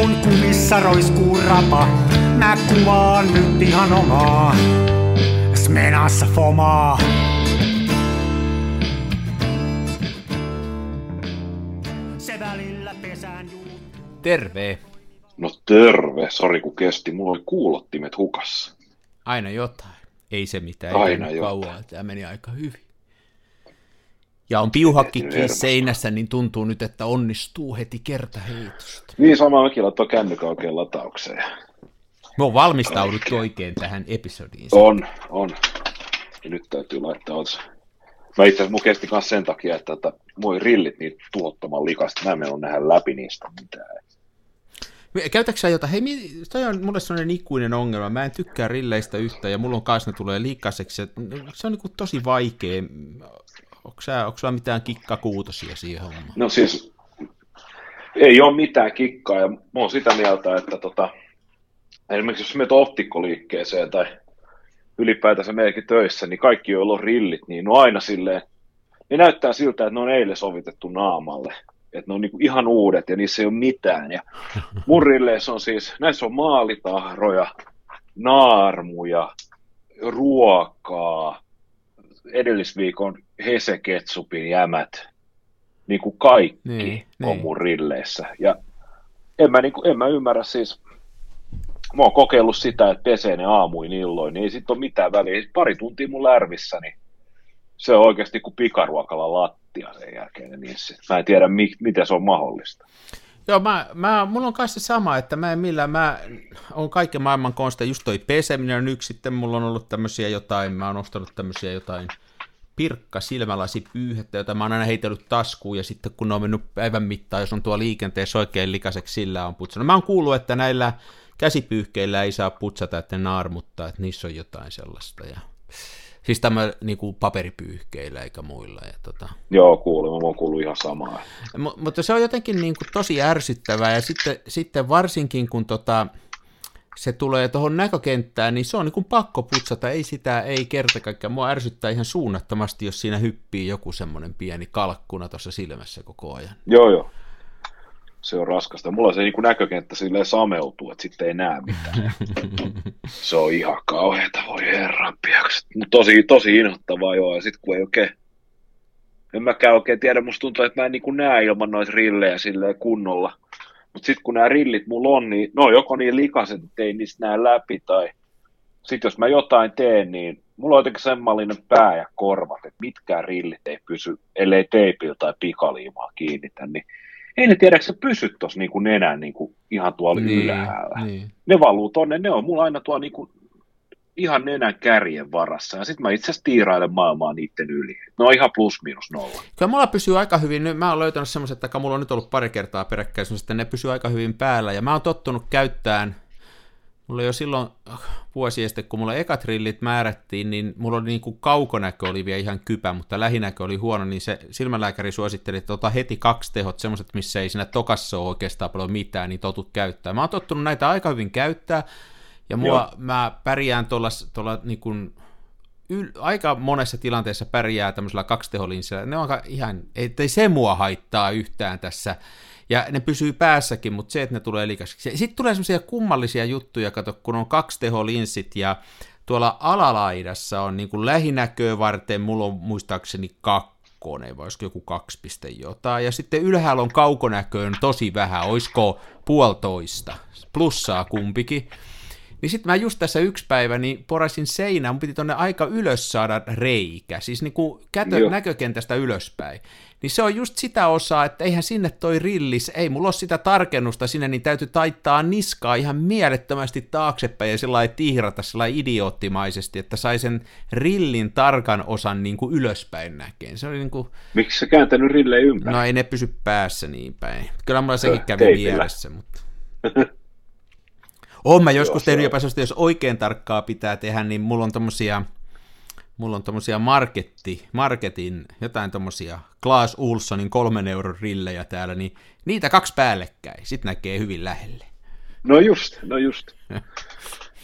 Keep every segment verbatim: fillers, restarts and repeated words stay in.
kun kumissa roiskuu rapa. Mä kuvaan nyt ihan omaa Smenassa fomaa. Se välillä pesään juu. Terve. No terve, sori kun kesti. Mulla oli kuulottimet hukassa. Aina jotain. Ei se mitään. Aina ei kauaa. Tämä meni aika hyvin. Ja on piuhakkikin seinässä, niin tuntuu nyt, että onnistuu heti kertaheitosta. Niin, sama mäkin laittoi kännykän oikein lataukseen. Me on valmistauduttu oikein tähän episodiin. On, on. Ja nyt täytyy laittaa. Mä itse asiassa mun kesti myös sen takia, että, että mun rillit niin tuhottoman likasta. Mä en mennyt nähdä läpi niistä mitään. Käytätkö sä jotain? Hei, toi on mulle sellainen ikuinen ongelma. Mä en tykkää rilleistä yhtään ja mulla on kanssa ne tulee likaiseksi. Se on niin tosi vaikea. Onko sä, onko sä mitään kikkakuutosia siihen hommaan? No siis ei ole mitään kikkaa ja mä oon sitä mieltä, että tota, esimerkiksi jos menet optikkoliikkeeseen tai ylipäätänsä meidänkin töissä, niin kaikki joilla on rillit, niin ne on aina silleen, ne näyttää siltä, että ne on eilen sovitettu naamalle. Että ne on niinku ihan uudet ja niissä ei ole mitään. Ja mun rilleissä on siis, näissä on maalitahroja, naarmuja, ruokaa, edellisviikon heseketsupin jämät, niin kuin kaikki niin, on niin mun rilleissä. Ja en mä, niin kuin, en mä ymmärrä siis, mä oon kokeillut sitä, että pesee ne aamuin illoin, niin ei sit ole mitään väliä. Pari tuntia mun lärvissä, niin se on oikeasti kuin pikaruokalla lattia sen jälkeen. Niin se, mä en tiedä, mi, miten se on mahdollista. Joo, mä, mä, mulla on kai se sama, että mä en millään, mä oon kaiken maailman konsta, just toi peseminen on yksi, sitten mulla on ollut tämmöisiä jotain, mä oon ostanut tämmöisiä jotain pirkka silmälasipyyhettä, jota mä oon aina heitellyt taskuun, ja sitten kun ne on mennyt päivän mittaan, jos on tuo liikenteessä oikein likaiseksi, sillä on putsannut. Mä oon kuullut, että näillä käsipyyhkeillä ei saa putsata, että ne naarmuttaa, että niissä on jotain sellaista, ja siis tämä niin kuin paperipyyhkeillä eikä muilla. Ja tota. Joo, kuulemma, mä oon kuullut ihan samaa. M- mutta se on jotenkin niin kuin tosi ärsyttävää, ja sitten, sitten varsinkin kun tota, se tulee tuohon näkökenttään, niin se on niin kuin pakko putsata, ei sitä, ei kerta kaikkiaan. Mua ärsyttää ihan suunnattomasti, jos siinä hyppii joku semmoinen pieni kalkkuna tuossa silmässä koko ajan. Joo, joo. Se on raskasta. Mulla se niin kuin näkökenttä silleen sameutuu, että sitten ei näe mitään. Se on ihan kauheata, voi herran piakset. Mutta tosi, tosi inhottavaa joo, ja sitten kun ei oikein, en mäkään oikein tiedä, musta tuntuu, että mä en niin kuin näe ilman noita rillejä silleen kunnolla. Mutta sitten kun nämä rillit mulla on, niin ne on joko niin likaiset, että ei niistä näe läpi, tai sitten jos mä jotain teen, niin mulla on jotenkin semmallinen pää ja korvat, että mitkään rillit ei pysy, ellei teipillä tai pikaliimaa kiinnitä, niin ei ne tiedäkö sä pysyt tuossa niinku nenän niinku ihan tuolla niin, ylhäällä. Niin. Ne valuu tonne, ne on mulla aina tuo niinku ihan nenän kärjen varassa. Ja sit mä itse asiassa tiirailen maailmaa niitten yli. Ne on ihan plus miinus nolla. Kyllä mulla pysyy aika hyvin, mä oon löytänyt semmoiset, että mulla on nyt ollut pari kertaa peräkkäin semmoiset, että ne pysyy aika hyvin päällä. Ja mä oon tottunut käyttämään, mulla jo silloin vuosia sitten, kun mulla ekat rillit määrättiin, niin mulla oli niin kuin kaukonäkö oli vielä ihan kypä, mutta lähinäkö oli huono, niin se silmälääkäri suositteli, että ota heti kaksi tehot, semmoiset, missä ei siinä tokassa ole oikeastaan paljon mitään, niin totut käyttää. Mä oon tottunut näitä aika hyvin käyttää, ja mua, mä pärjään tuolla niin kuin yl, aika monessa tilanteessa pärjää tämmöisellä kaksiteholinsillä. Ne on ihan, ettei se mua haittaa yhtään tässä. Ja ne pysyy päässäkin, mutta se, että ne tulee likaisiksi. Sitten tulee semmoisia kummallisia juttuja, kato, kun on kaksi teholinssit ja tuolla alalaidassa on niin kuin lähinäköä varten, mulla on muistaakseni kakkonen, vai olisiko joku kaksi piste jotain, ja sitten ylhäällä on kaukonäköön tosi vähän, olisiko puolitoista, plussaa kumpikin. Niin sitten mä just tässä yksi päivä niin porasin seinään, mun piti tonne aika ylös saada reikä, siis niin kuin kätön näkökentästä ylöspäin. Niin se on just sitä osaa, että eihän sinne toi rillis, ei mulla ole sitä tarkennusta sinne, niin täytyy taittaa niskaa ihan mielettömästi taaksepäin ja sellainen tihrata sellainen idioottimaisesti, että sai sen rillin tarkan osan niin kuin ylöspäin näkeen. Se oli niin kuin miksi sä kääntänyt rilleen ympäri? No ei ne pysy päässä niin päin. Kyllä mulla sekin kävi teipillä vieressä, mutta oon mä joskus tehnyt jopa sellaista, jos oikein tarkkaa pitää tehdä, niin mulla on tommosia, mulla on tommosia marketti, marketin, jotain tommosia Clas Ohlsonin kolmen euron rillejä täällä, niin niitä kaksi päällekkäin, sit näkee hyvin lähelle. No just, no just.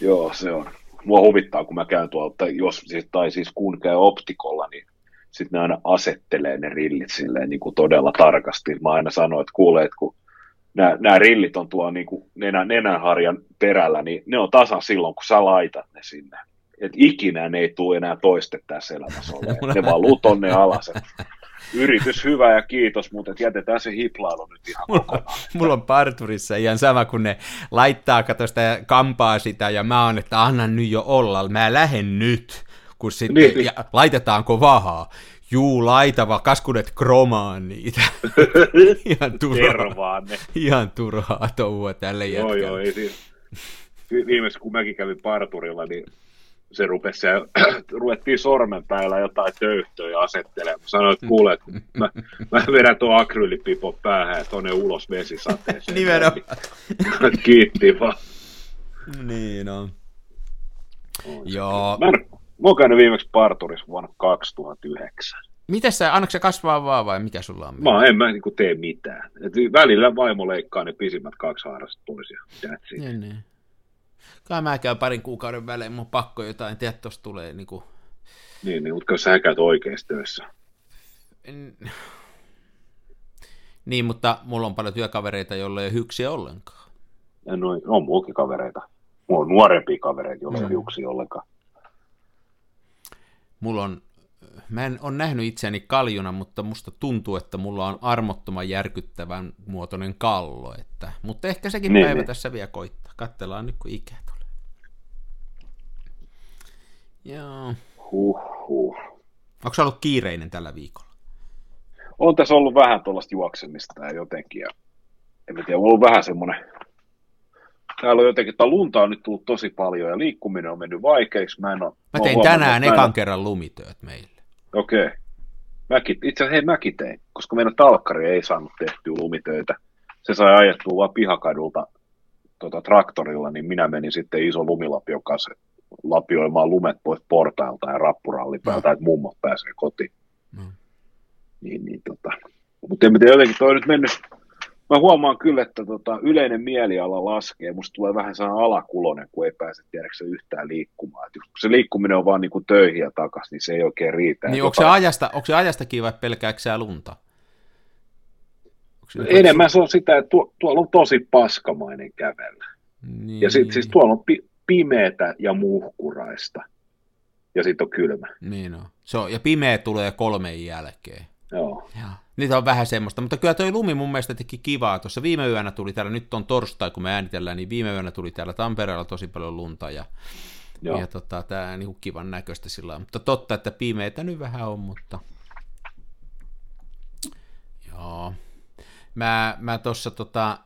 Joo, se on. Mua huvittaa, kun mä käyn tuolta, jos, tai siis kun käy optikolla, niin sit ne aina asettelee ne rillit silleen niin kuin todella tarkasti. Mä aina sanon, että kuulee, että kun nämä, nämä rillit on tuolla niin kuin nenä, nenänharjan perällä, niin ne on tasan silloin, kun sä laitat ne sinne. Et ikinä ne ei tule enää toiste tässä elämässä ole. Ne valuu tonne alas. Yritys hyvä ja kiitos, mutta jätetään se hiplailu nyt ihan kokonaan. Mulla on parturissa ihan sama, kun ne laittaa, kato sitä, kampaa sitä, ja mä oon, että anna nyt jo olla, mä lähden nyt, kun sitten niin, ja, laitetaanko vahaa. Juu, laitava, kaskunet kromaan niitä. Ihan turhaa. Ihan turhaa touhua tälle jätkälle. Joo, joo, ei siinä. Viimeisessä, kun mäkin kävin parturilla, niin se rupesi se, ruvettiin sormen päällä jotain töyhtöä asettelemaan. Mä sanoin, että kuule, että mä, mä vedän tuon akryylipipon päähän ja tuonne ulos vesisateeseen. Nimenomaan. Kiitti vaan. Niin on. No. Joo. Mä, mä oon käynyt viimeksi parturissa vuonna kaksituhattayhdeksän. Mites sä, annatko se kasvaa vaan vai mikä sulla on? Mä en mä niinku tee mitään. Et välillä vaimo leikkaa ne pisimmät kaksi haarasta pois ja that's it. Niin, niin. Kai mä käyn parin kuukauden välein, mun pakko jotain tehdä, tuossa tulee niin kuin... Niin, niin, mutta kun sä käyt oikeassa töissä. En... Niin, mutta mulla on paljon työkavereita, joilla ei ole hyksiä ollenkaan. No, on muukin kavereita. Mulla on nuorempia kavereita, joilla ei ole hyksiä ollenkaan. Mulla on... Mä en ole nähnyt itseäni kaljuna, mutta musta tuntuu, että mulla on armottoman järkyttävän muotoinen kallo. Että... Mutta ehkä sekin niin, päivä niin. Tässä vielä koittaa. Katsellaan nyt, kun ikää tulee. Joo. Huhhuh. Onko se ollut kiireinen tällä viikolla? On tässä ollut vähän tuollaista juoksemista ja jotenkin. Ja... En tiedä, on ollut vähän semmoinen... Täällä on jotenkin, että lunta on nyt tullut tosi paljon ja liikkuminen on mennyt vaikeiksi. Mä, en ole, mä tein mä tänään ekan en... kerran lumitööt meille. Okei. Okay. Itse asiassa hei, mäkin tein, koska meidän talkkari ei saanut tehtyä lumitöitä. Se sai ajettua vaan pihakadulta tota, traktorilla, niin minä menin sitten iso lumilapio kanssa lapioimaan lumet pois portailta ja rappurallin päältä, no. Että mummo pääsee kotiin. No. Niin, niin, tota. Mutta en mä tiedä, jotenkin toi on nyt mennyt... Mä huomaan kyllä, että tota, yleinen mieliala laskee. Musta tulee vähän sellainen alakulonen, kun ei pääse tiedäksä yhtään liikkumaan. Et kun se liikkuminen on vaan niinku töihin ja takaisin, niin se ei oikein riitä. Niin onko, tota... se ajasta, onko se ajastakin vai pelkääksä lunta? Enemmän se on sitä, että tuo, tuolla on tosi paskamainen kävellä. Niin. Ja sitten siis tuolla on pi, pimeätä ja muuhkuraista. Ja sitten on kylmä. Niin on. Se on. Ja pimeä tulee kolmen jälkeen. Joo. Ja. Niitä on vähän semmoista, mutta kyllä toi lumi mun mielestä teki kivaa. Tuossa viime yönä tuli täällä, nyt on torstai kun me äänitellään, niin viime yönä tuli täällä Tampereella tosi paljon lunta ja, ja tota, tää on niinku kivan näköistä sillä lailla. Mutta totta, että pimeitä nyt vähän on, mutta joo. Mä, mä tuossa tota...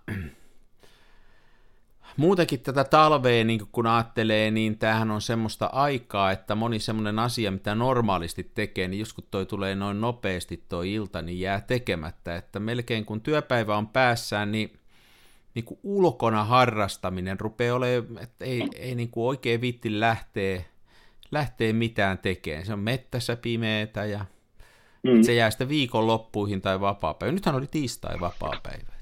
Muutenkin tätä talvea, niin kun ajattelee, niin tämähän on semmoista aikaa, että moni semmoinen asia, mitä normaalisti tekee, niin joskus toi tulee noin nopeasti toi ilta, niin jää tekemättä, että melkein kun työpäivä on päässään, niin, niin kuin ulkona harrastaminen rupeaa olemaan, että ei, ei niin kuin oikein viitti lähtee, lähtee mitään tekemään, se on mettässä pimeätä ja mm. se jää sitä viikonloppuihin tai vapaapäivä. Nythän oli tiistai vapaapäivä.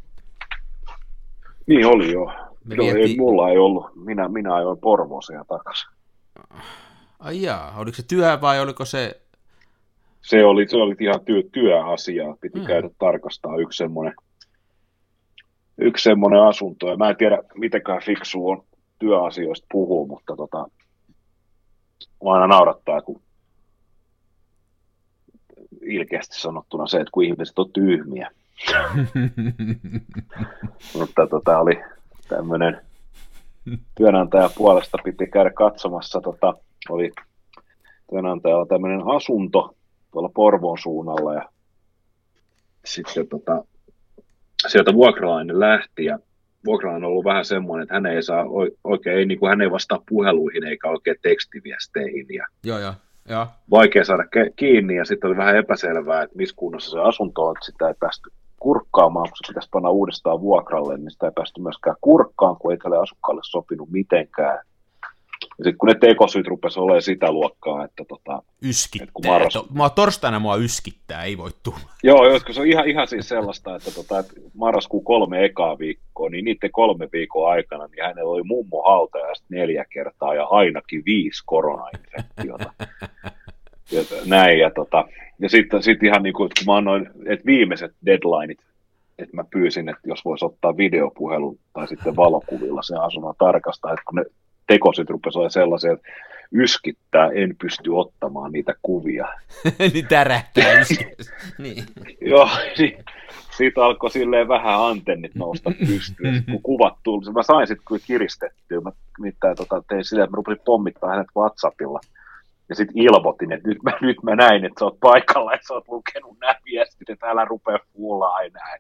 Niin oli joo. Joo, ei, mulla ei ollut. Minä, minä ajoin Porvooseen takaisin. Ai jaa, oliko se työ vai oliko se... Se oli, se oli ihan työ, työasia. Piti mm. käydä tarkastaa yksi semmoinen, yksi semmoinen asunto. Ja mä en tiedä, mitenkään fiksu on työasioista puhua, mutta tota, mä aina naurattaa, kun ilkeästi sanottuna se, että kun ihmiset on tyhmiä. Mutta tota oli... Tämmöinen työnantaja puolesta piti käydä katsomassa, tota, oli työnantajalla tämmöinen asunto tuolla Porvoon suunnalla ja sitten tota, sieltä vuokralainen lähti ja vuokralainen on ollut vähän semmoinen, että hän ei saa oikein, ei, niin kuin, hän ei vastaa puheluihin eikä oikein tekstiviesteihin ja, joo, joo, joo. Vaikea saada kiinni ja sitten oli vähän epäselvää, että missä kunnossa se asunto on, että sitä ei päästy kurkkaamaan, kun se pitäisi panna uudestaan vuokralle, niin sitä ei päästy myöskään kurkkaan, kun ei tälle asukkaalle sopinut mitenkään. Ja sitten kun ne tekosyyt rupesivat olemaan sitä luokkaa, että... Tota, yskittää. Että marras... to, mua torstaina mua yskittää, ei voi tulla. Joo, joskus se on ihan, ihan siis sellaista, että, tota, että marraskuun kolme ekaa viikkoa, niin niiden kolme viikon aikana, niin hänellä oli mummo hautajaiset neljä kertaa ja ainakin viisi koronainfektiota. Ja näin, ja, tota, ja sitten sit ihan niin kuin, kun mä annoin, että viimeiset deadlineit että mä pyysin, että jos voisi ottaa videopuhelun tai sitten valokuvilla sen asunnon tarkastaa, että kun ne tekosit rupesivat olemaan sellaisia, että yskittää, en pysty ottamaan niitä kuvia. Niin tärähtää. Niin. Joo, niin. Siitä alkoi silleen vähän antennit nousta pystyyn, kun kuvat tuli. Mä sain sitten kyllä kiristettyä. Mä mitään, tota, tein silleen, että mä rupesin pommittaa hänet WhatsAppilla. Ja sitten ilmoitin, että nyt mä, nyt mä näin, että sä oot paikalla ja sä oot lukenut nämä viestit, että älä rupea fuulaa enää.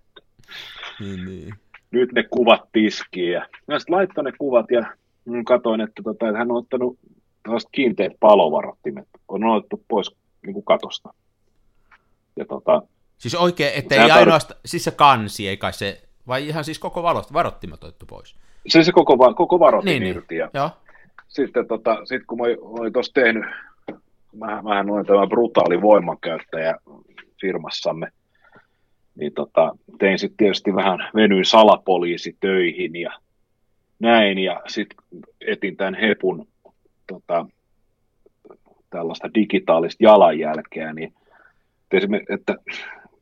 Niin, niin. Nyt ne kuvat tiskiin. Ja sitten laittoin ne kuvat ja katsoin, että, tota, että hän on ottanut tällaiset kiinteät palovarottimet. On otettu pois niin kuin katosta. Ja tota... Siis oikein, ettei ei ainoastaan, siis se kansi, ei kai se, vai ihan siis koko valo, varottimet otettu pois? Siis se koko, koko varottin niin, irti. Niin. Ja sitten tota, sit kun mä olin tuossa tehnyt, mähän, mähän olen tämä brutaali voimankäyttäjä firmassamme, niin tota, tein sitten tietysti vähän, venyin salapoliisi töihin ja näin, ja sitten etin tämän hepun tota, tällaista digitaalista jalanjälkeä, niin että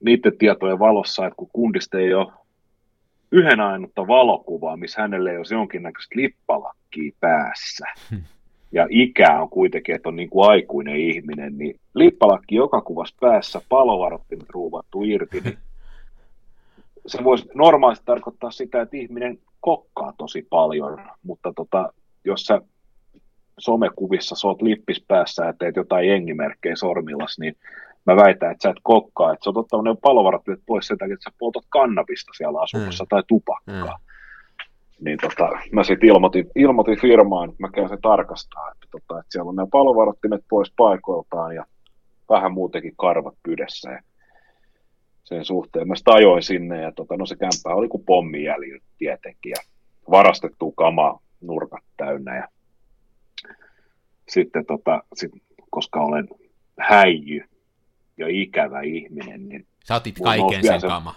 niiden tietojen valossa, että kun kundista ei ole yhden ainutta valokuvaa, missä hänelle ei olisi jonkinnäköistä lippalakkiä päässä, ja ikä on kuitenkin, että on niin kuin aikuinen ihminen, niin lippalakki joka kuvassa päässä, palovarottimet ruuvattu irti, niin se voisi normaalisti tarkoittaa sitä, että ihminen kokkaa tosi paljon, mutta tota, jos sä somekuvissa sä oot lippis päässä ja teet jotain jengimerkkejä sormillas, niin mä väitän, että sä et kokkaa, että sä oot ottanut ne palovarattimet pois sen takia, että sä poltot kannabista siellä asunnossa mm. tai tupakkaa. Mm. Niin tota, mä sitten ilmoitin, ilmoitin firmaan, että mä käyn sen tarkastaa, että, tota, että siellä on ne palovarattimet pois paikoiltaan ja vähän muutenkin karvat pydessä. Ja sen suhteen mä ajoin sinne ja tota, no se kämppä oli kuin pommijäljy tietenkin ja varastettu kamaa nurkat täynnä. Ja sitten tota, sit, koska olen häijy ja ikävä ihminen, niin... Sä otit kaiken sen kama.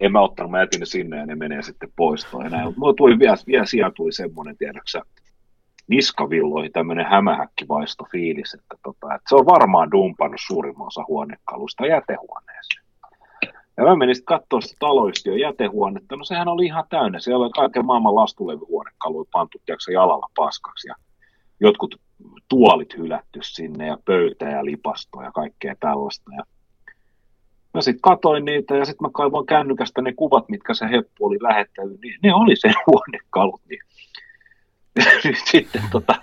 En mä ottanut, mä jätin ne sinne ja ne menee sitten pois. Mulla tuli vielä, vielä sijaan tuli semmoinen, tiedäksä, niskavilloihin tämmöinen hämähäkkivaisto fiilis, että, tota, että se on varmaan dumpannut suurimman osa huonekalusta jätehuoneeseen. Ja mä menin sitten katsoa sitä taloyhtiön jätehuonetta, no sehän oli ihan täynnä. Siellä oli kaiken maailman lastulevyhuonekaluja pantu, tiedäksä, jalalla paskaksi ja jotkut tuolit hylätty sinne ja pöytä ja lipasto ja kaikkea tällaista. Ja mä sitten katoin niitä ja sitten mä kaivoin kännykästä ne kuvat, mitkä se heppu oli lähettänyt, niin ne oli sen huonekalut. Niin. Sitten tota,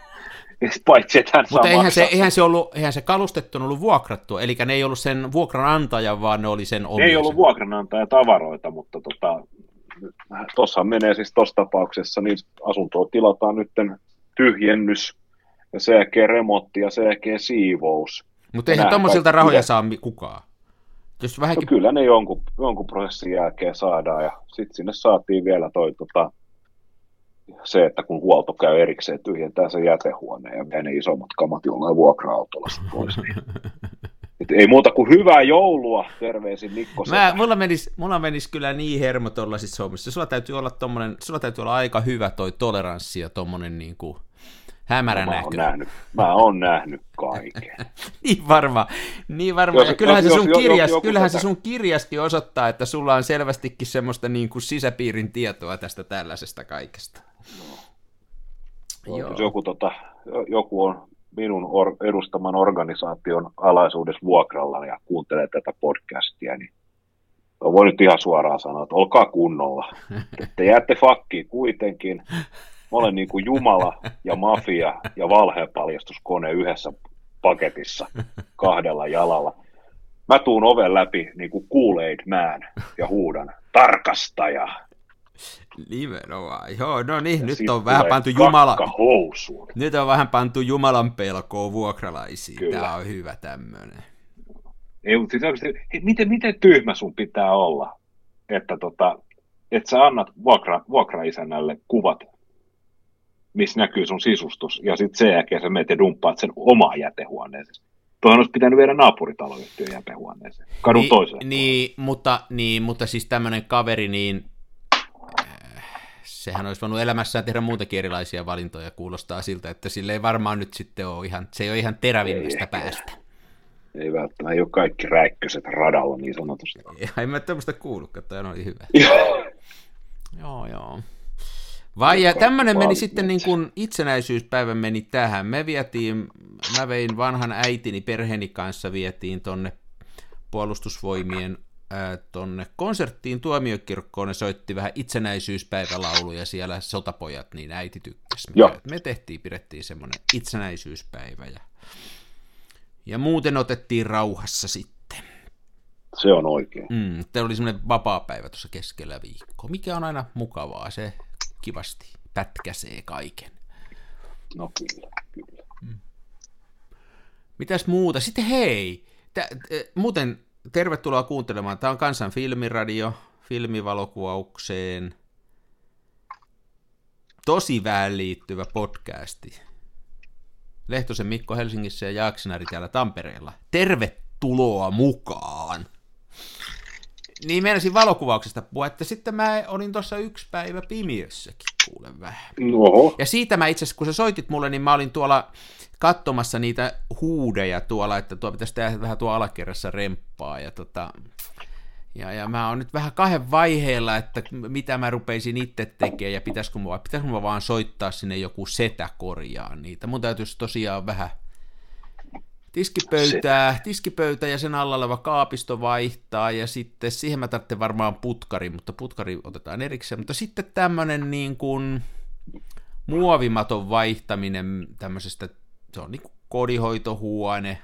paitsi että hän saa maksaa. Mutta eihän se, se, se kalustettu ollut vuokrattu, eli ne ei ollut sen vuokranantajan, vaan ne oli sen omia. Ne ei ollut vuokranantajan tavaroita, mutta tuossa tota, menee siis tuossa tapauksessa, niin asuntoa tilataan nytten tyhjennys ja sen jälkeen remontti ja sen jälkeen siivous. Mutta eihän tommosilta rahoja mitä... saa kukaan. Jos vähänkin... no kyllä ne jonkun, jonkun prosessin jälkeen saadaan ja sitten sinne saatiin vielä toi, tota, se, että kun huolto käy erikseen, tyhjentää sen jätehuoneen ja menee isommat kamat jollain vuokra-autolla sitten pois. Et ei muuta kuin hyvää joulua, terveisin Mikko. Mä, mulla menisi menis kyllä niin hermo tuollaisissa suomissa. Sulla täytyy olla tommonen, sulla täytyy olla aika hyvä toi toleranssi ja tommonen niinku... Hämärän no, mä oon nähnyt. Mä oon nähnyt kaiken. niin varmaan. Niin varma. Kyllähän, jos, se, sun jos, kirjas, jos, kyllähän se sun kirjaskin osoittaa, että sulla on selvästikin semmoista niin kuin sisäpiirin tietoa tästä tällaisesta kaikesta. No. Joo. Jos joku, tota, joku on minun or, edustaman organisaation alaisuudessa vuokralla ja kuuntelee tätä podcastia, niin voi nyt ihan suoraan sanoa, että olkaa kunnolla. Te jäätte fakkiin kuitenkin. Mä olen niin kuin Jumala ja mafia ja valheenpaljastuskone yhdessä paketissa kahdella jalalla. Mä tuun oven läpi niin kuin Kool-Aid Man ja huudan tarkastaja. Nimenomaan. Joo, no niin, ja nyt on vähän pantu Jumala. Nyt on vähän pantu Jumalan pelkoa vuokralaisiin. Kyllä. Tää on hyvä tämmönen. Ei, mutta siis oikeasti, hei, miten, miten tyhmä sun pitää olla, että tota, et sä annat vuokra, vuokraisännälle kuvat, missä näkyy sun sisustus, ja sitten sen jälkeen sä menet ja dumppaat sen omaan jätehuoneeseen. Tuohan olisi pitänyt viedä naapuritaloyhtiön jätehuoneeseen, kadun niin, toiseen. Niin mutta, niin, mutta siis tämmöinen kaveri, niin äh, sehän olisi voinut elämässään tehdä muutakin erilaisia valintoja, kuulostaa siltä, että sille ei varmaan nyt sitten ole ihan, se ei ole ihan terävimmästä päästä. Ei välttämättä, ei ole kaikki rääkköset radalla niin sanotusti. En mä tämmöistä kuullutkaan, tämä oli hyvä. joo, joo. Vai, ja tämmöinen meni sitten niin kuin itsenäisyyspäivä meni tähän. Me vietiin, mä vein vanhan äitini perheeni kanssa, vietiin tonne puolustusvoimien ää, tonne konserttiin Tuomiokirkkoon, ja soitti vähän itsenäisyyspäivälauluja siellä sotapojat, niin äiti tykkäsi. Me tehtiin, pidettiin semmoinen itsenäisyyspäivä, ja, ja muuten otettiin rauhassa sitten. Se on oikein. Mm, täällä oli semmoinen vapaapäivä tuossa keskellä viikkoa, mikä on aina mukavaa, se kivasti pätkäsee kaiken. No kyllä, kyllä. Mm. Mitäs muuta? Sitten hei, tä, tä, muuten tervetuloa kuuntelemaan. Tämä on Kansan filmiradio, filmivalokuvaukseen tosi vähän liittyvä podcasti. Lehtosen Mikko Helsingissä ja Jaaksinari täällä Tampereella. Tervetuloa mukaan! Niin meinasin valokuvauksesta puhua, että sitten mä olin tuossa yksi päivä pimiössäkin, kuulen vähän. Oho. Ja siitä mä itse asiassa, kun sä soitit mulle, niin mä olin tuolla katsomassa niitä huudeja tuolla, että tuo pitäisi tehdä vähän tuo alakerrassa remppaa. Ja, tota, ja, ja mä oon nyt vähän kahden vaiheella, että mitä mä rupeisin itse tekemään ja pitäisikö mä, pitäisikö mä vaan soittaa sinne joku setä korjaan niitä. Mun täytyisi tosiaan vähän Tiskipöytää, tiskipöytä ja sen alla oleva kaapisto vaihtaa, ja sitten siihen mä tarvitsen varmaan putkari, mutta putkari otetaan erikseen, mutta sitten tämmöinen niin kuin muovimaton vaihtaminen tämmöisestä, se on niin kuin kodinhoitohuone,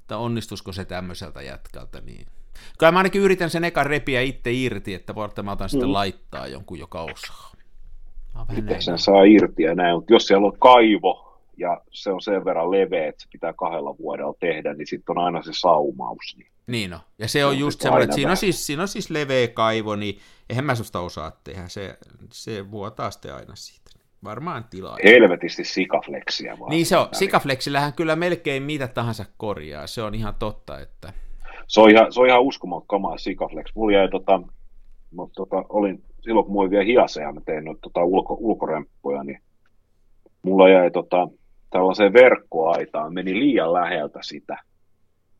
että onnistuisiko se tämmöiseltä jätkältä, niin kai mä ainakin yritän sen eka repiä itse irti, että voi, että mä otan sitten laittaa jonkun, joka osaa. Miten sen saa irti ja näin, mutta jos siellä on kaivo, ja se on sen verran leveä, että se pitää kahdella vuodella tehdä, niin sitten on aina se saumaus. Niin, niin on. Ja se on just semmoinen, että siinä on, siis, siinä on siis leveä kaivo, niin eihän mä sellaista osaa tehdä. Se, se vuotaa sitten aina siitä. Varmaan tilaa. Helvetisti sikafleksiä vaan. Niin se on. Sikafleksillähän kyllä melkein mitä tahansa korjaa. Se on ihan totta, että se on ihan, se on ihan uskomaton kamaa sikafleksi. Mulla jäi tota, no, tota, olin, silloin kun mulla oli vielä hiaseja, mä tein noita tota, ulko, ulkoremppoja, niin mulla jäi tota tällaiseen verkkoaitaan, meni liian läheltä sitä.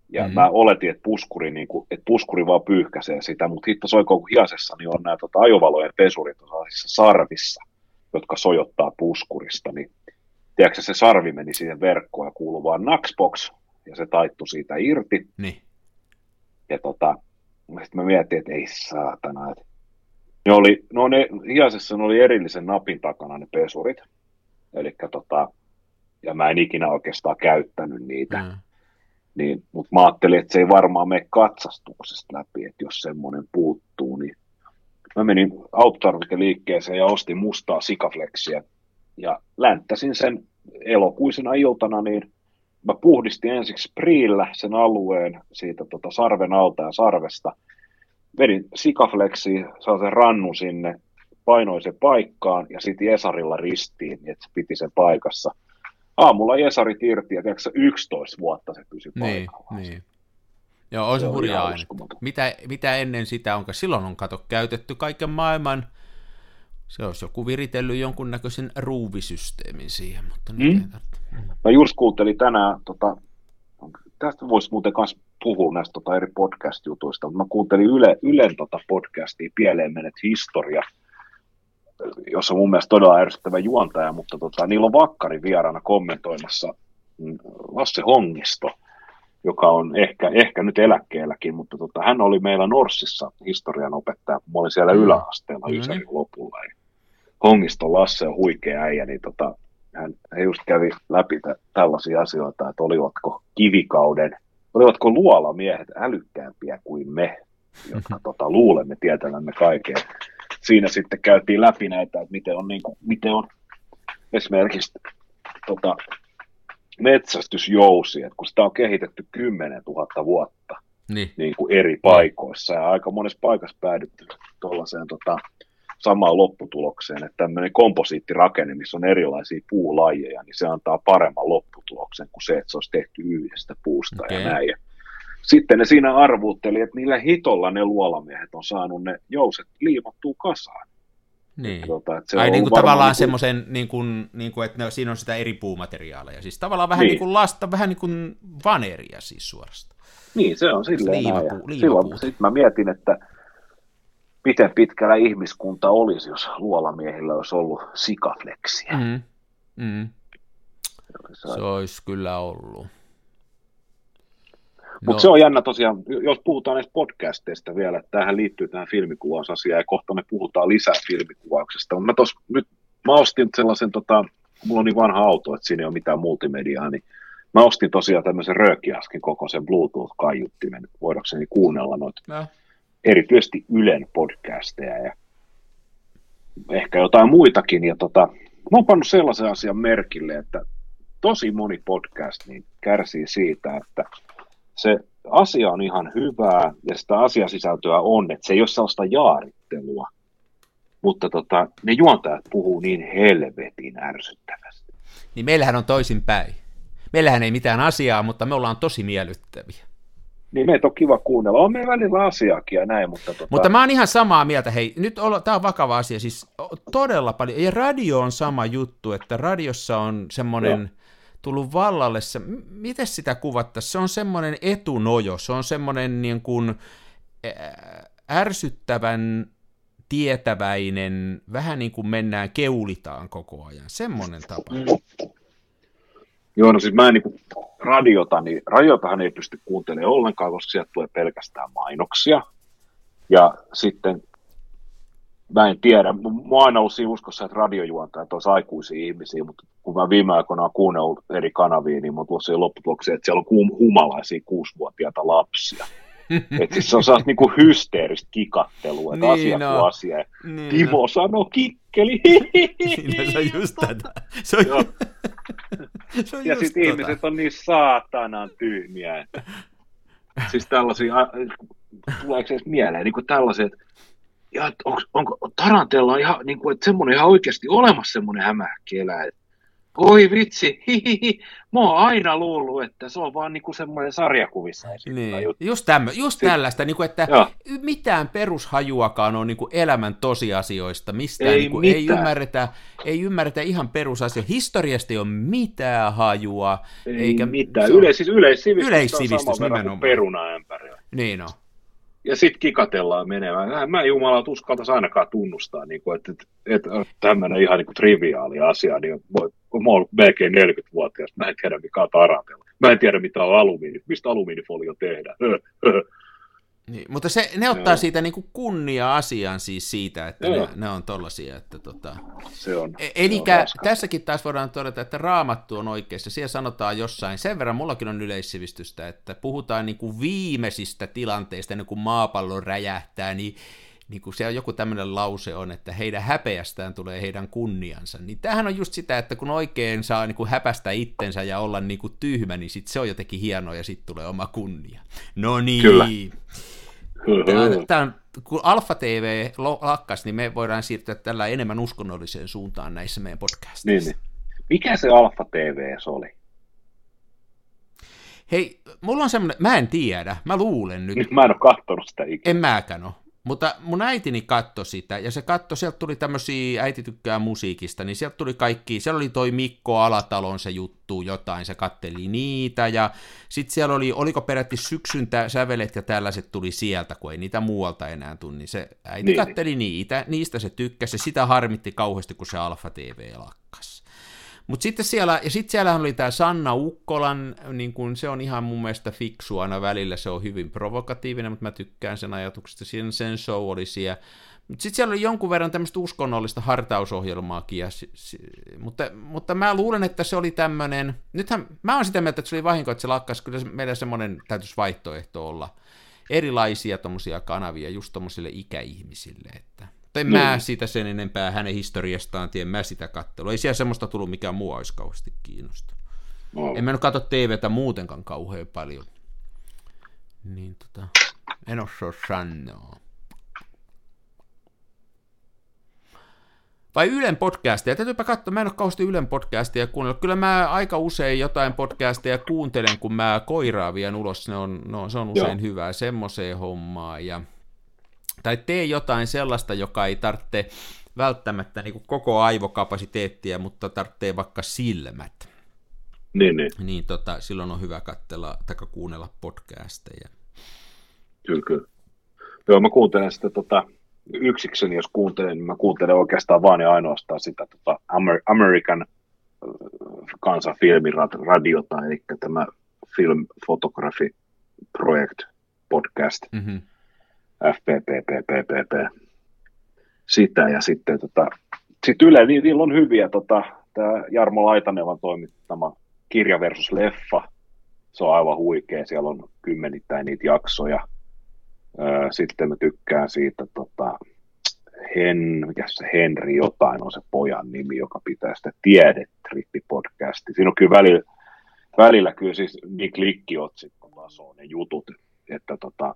Ja mm-hmm. mä oletin, että puskuri, niin kuin, että puskuri vaan pyyhkäisee sitä, mutta hitto soikoon, kun hiasessa niin on nämä tota, ajovalojen pesurit sarvissa, jotka sojottaa puskurista. Niin, tiedätkö, se sarvi meni siihen verkkoon ja kuului vaan naksbox, ja se taittui siitä irti. Niin. Ja tota, sitten mä mietin, että ei saatana. Että ne oli, no ne, hiasessa ne oli erillisen napin takana ne pesurit. Elikkä tota, ja mä en ikinä oikeastaan käyttänyt niitä, mm. niin, mutta mä ajattelin, että se ei varmaan mene katsastuksesta läpi, että jos semmoinen puuttuu, niin mä menin autotarvikeliikkeeseen ja ostin mustaa sikafleksiä, ja länttäsin sen elokuisena iltana, niin mä puhdistin ensiksi spreellä sen alueen siitä tota sarven alta ja sarvesta, vedin sikafleksiä, saa sen rannun sinne, painoin sen paikkaan, ja sitten jesarilla ristiin, niin että se piti sen paikassa. Aamulla jesarit irti, ja tiedätkö yksitoista vuotta se pysyi niin, paikallaan. Niin. Joo, on se, se hurjaa aina. Mitä, mitä ennen sitä onkaan? Silloin on kato käytetty kaiken maailman. Se olisi joku viritellyt jonkunnäköisen ruuvisysteemin siihen, mutta mm. nyt ei tarvitse. Mä just kuuntelin tänään, tota, tästä voisi muuten myös puhua näistä tota eri podcast-jutuista, mutta mä kuuntelin Yle, Ylen tota podcastia Pieleen menet historia, jossa on mun mielestä todella ärsyttävä juontaja, mutta tota, niillä on vakkari vieraana kommentoimassa Lasse Hongisto, joka on ehkä, ehkä nyt eläkkeelläkin, mutta tota, hän oli meillä Norsissa historianopettaja, kun mä olin siellä yläasteella mm-hmm. ysärin lopulla. Ja Hongisto Lasse on huikea äijä, niin tota, hän, hän just kävi läpi t- tällaisia asioita, että olivatko kivikauden, olivatko luolamiehet älykkäämpiä kuin me, jotka tota, luulemme tietävämme kaiken. Siinä sitten käytiin läpi näitä, että miten on, niin kuin, miten on esimerkiksi tota, metsästysjousi, että kun sitä on kehitetty kymmenentuhatta vuotta niin. Niin kuin eri paikoissa ja aika monessa paikassa päädytty tuollaiseen tota, samaan lopputulokseen, että tämmöinen komposiittirakenne, missä on erilaisia puulajeja, niin se antaa paremman lopputuloksen kuin se, että se olisi tehty yhdestä puusta okay. ja näin. Sitten ne siinä arvuutteli, että niillä hitolla ne luolamiehet on saanut ne jouset liimattua kasaan. Niin. Tota, se Ai niin kuin tavallaan niin semmoisen, niin kuin, niin kuin, että siinä on sitä eri puumateriaaleja. Siis tavallaan vähän niin, niin kuin lasta, vähän niin kuin vaneria siis suorastaan. Niin, se on silleen. Liimapuu, liimapuuta. Silloin mä mietin, että miten pitkällä ihmiskunta olisi, jos luolamiehillä olisi ollut sikafleksiä. Mm-hmm. Mm-hmm. Se, se olisi kyllä ollut. Mutta no. Se on jännä tosiaan, jos puhutaan näistä podcasteista vielä, että tämähän liittyy tähän filmikuvausasiaan ja kohta me puhutaan lisää filmikuvauksesta. Mä, tos, nyt, mä ostin sellaisen, tota, mulla on niin vanha auto, että siinä ei ole mitään multimediaa, niin mä ostin tosiaan tämmöisen röökiaskin kokoisen Bluetooth-kaiuttimen, voidakseni kuunnella noita no. erityisesti Ylen podcasteja ja ehkä jotain muitakin. Ja tota, mä oon pannut sellaisen asian merkille, että tosi moni podcast niin kärsii siitä, että se asia on ihan hyvää ja sitä asiasisältöä on, että se ei ole sellaista jaarittelua, mutta tota, ne juontajat puhuu niin helvetin ärsyttävästi. Niin meillähän on toisinpäin. Meillähän ei mitään asiaa, mutta me ollaan tosi miellyttäviä. Niin meitä on kiva kuunnella. On meillä välillä asiaakin ja näin, mutta... Tota... Mutta mä oon ihan samaa mieltä. Hei, nyt olla, tää on vakava asia, siis todella paljon. Ja radio on sama juttu, että radiossa on semmoinen... No. tullut vallalle, se, miten sitä kuvattaisiin, se on semmoinen etunojo, se on semmoinen niin kuin ärsyttävän tietäväinen, vähän niin kuin mennään keulitaan koko ajan, semmoinen tapa. Joo, no siis mä en niin kuin radiota, niin radiotahan ei pysty kuuntelemaan ollenkaan, koska sieltä tulee pelkästään mainoksia, ja sitten mä en tiedä. Mä oon aina ollut siinä uskossa, että radiojuontajat olisi aikuisia ihmisiä, mutta kun mä viime aikoina oon kuunnellut eri kanaviin, niin mä oon tulossa jo lopputulokseen, että siellä on humalaisia kuusivuotiaita lapsia. Että siis se on sellaista niinku hysteeristä kikattelua, että niin asia no. kuin asia. Niin Timo no. sanoo kikkeli. Niin, no, se on just tätä. Se on, se on ja sitten tota. ihmiset on niin saatanan tyhmiä. Että... Siis tällaisia, tuleeko se edes mieleen, niin kuin tällaiset, ja onko, onko Tarantella on ihan, niin kuin, että semmoinen ihan oikeasti olemassa semmoinen hämähäkkieläin. Oi vitsi, hihihi, mä oon aina luullut, että se on vaan niin kuin semmoinen sarjakuvissa. Niin. Just, tämmö, just Sit, tällaista, niin kuin, että joo. mitään perushajuakaan on niin kuin elämän tosiasioista, mistään ei, niin kuin, ei, ymmärretä, ei ymmärretä ihan perusasioita. Historiasta ei ole mitään hajua. Ei eikä, mitään, on, Yleis, siis yleissivistys, yleissivistys on saman verran kuin perunaämpärillä. Niin on. Ja sitten kikatellaan menemään. Mä en jumalauta uskaltaisi ainakaan tunnustaa, niin kuin, että, että tämmöinen ihan niin kuin triviaali asia. Niin mä oon melkein neljäkymmentävuotias, mä en tiedä mikä on Tarantella. Mä en tiedä mitä on alumiini, mistä alumiinifolio tehdään. Niin, mutta se, ne ottaa Joo. siitä niin kuin kunnia asiaan siis siitä, että ne, ne on tollaisia. Että tota... se on, Eli se on tässäkin taas voidaan todeta, että Raamattu on oikeassa. Siellä sanotaan jossain, sen verran mullakin on yleissivistystä, että puhutaan niin kuin viimeisistä tilanteista, niin kuin maapallo räjähtää, niin, niin kuin se on joku tämmöinen lause on, että heidän häpeästään tulee heidän kunniansa. Niin tämähän on just sitä, että kun oikein saa niin kuin häpästä itsensä ja olla niin kuin tyhmä, niin sit se on jotenkin hienoa ja sitten tulee oma kunnia. No niin. Kyllä. Tämän, kun Alfa T V lakkas, niin me voidaan siirtyä tällä enemmän uskonnolliseen suuntaan näissä meidän podcasteissa. Niin, niin. Mikä se Alfa T V oli? Hei, mulla on semmoinen, mä en tiedä, mä luulen nyt. Nyt mä en ole katsonut sitä ikinä. En mäkään ole, mutta mun äitini katsoi sitä, ja se katsoi, sieltä tuli tämmöisiä, äiti tykkää musiikista, niin sieltä tuli kaikki, siellä oli toi Mikko Alatalon se juttu, jotain, se katteli niitä, ja sitten siellä oli, oliko peräti syksyn tä- sävelet ja tällaiset tuli sieltä, kun ei niitä muualta enää tule, niin se äiti niin, katteli niin. niitä, niistä se tykkäsi, sitä harmitti kauheasti, kun se Alfa T V lakkas. Mutta sitten siellä, ja sitten siellähän oli tämä Sanna Ukkolan, niin kun se on ihan mun mielestä fiksu aina välillä, se on hyvin provokatiivinen, mutta mä tykkään sen ajatuksesta, sen, sen show oli siellä. Mutta sitten siellä oli jonkun verran tämmöistä uskonnollista hartausohjelmaakin, ja, mutta, mutta mä luulen, että se oli tämmöinen, nythän mä oon sitä mieltä, että se oli vahinko, että se lakkas, kyllä meillä semmoinen täytyisi vaihtoehto olla, erilaisia tommosia kanavia just tommosille ikäihmisille, että... En no. mä sitä sen enempää hänen historiastaan tiedä, mä sitä kattelua. Ei siellä semmoista tullut, mikä mua olisi kauheasti kiinnostunut. No. En mä nyt katso T V:tä muutenkaan kauhean paljon. Niin tota, en osaa sanoa. Vai Ylen podcasteja? Täytyypä katsoa, mä en ole kauheasti Ylen podcasteja kuunnella. Kyllä mä aika usein jotain podcasteja kuuntelen, kun mä koiraa vien ulos. Ne on, no, se on usein Joo. hyvää semmoiseen hommaan ja... Tai tee jotain sellaista, joka ei tarvitse välttämättä niin kuin koko aivokapasiteettia, mutta tarvitsee vaikka silmät. Niin, niin. Niin tota, silloin on hyvä katsella tai kuunnella podcasteja. Kyllä, kyllä. Joo, mä kuuntelen sitä tota, yksikseni, jos kuuntelen, niin mä kuuntelen oikeastaan vaan ja ainoastaan sitä tota, Amer- American kansanfilmiradiota, eli tämä Film Photography Project podcast, mm-hmm. F P P P P P P. Sitä ja sitten tota, sit Yle, niillä on hyviä, tota, tämä Jarmo Laitanevan toimittama kirja versus leffa, se on aivan huikea, siellä on kymmenittäin niitä jaksoja. Sitten mä tykkään siitä, tota, Hen, mikä se Henri jotain on se pojan nimi, joka pitää sitä Tiedetrippi-podcastia. Siinä on kyllä välillä, välillä kyllä siis niin klikkiotsikkolla se on ne jutut, että tota,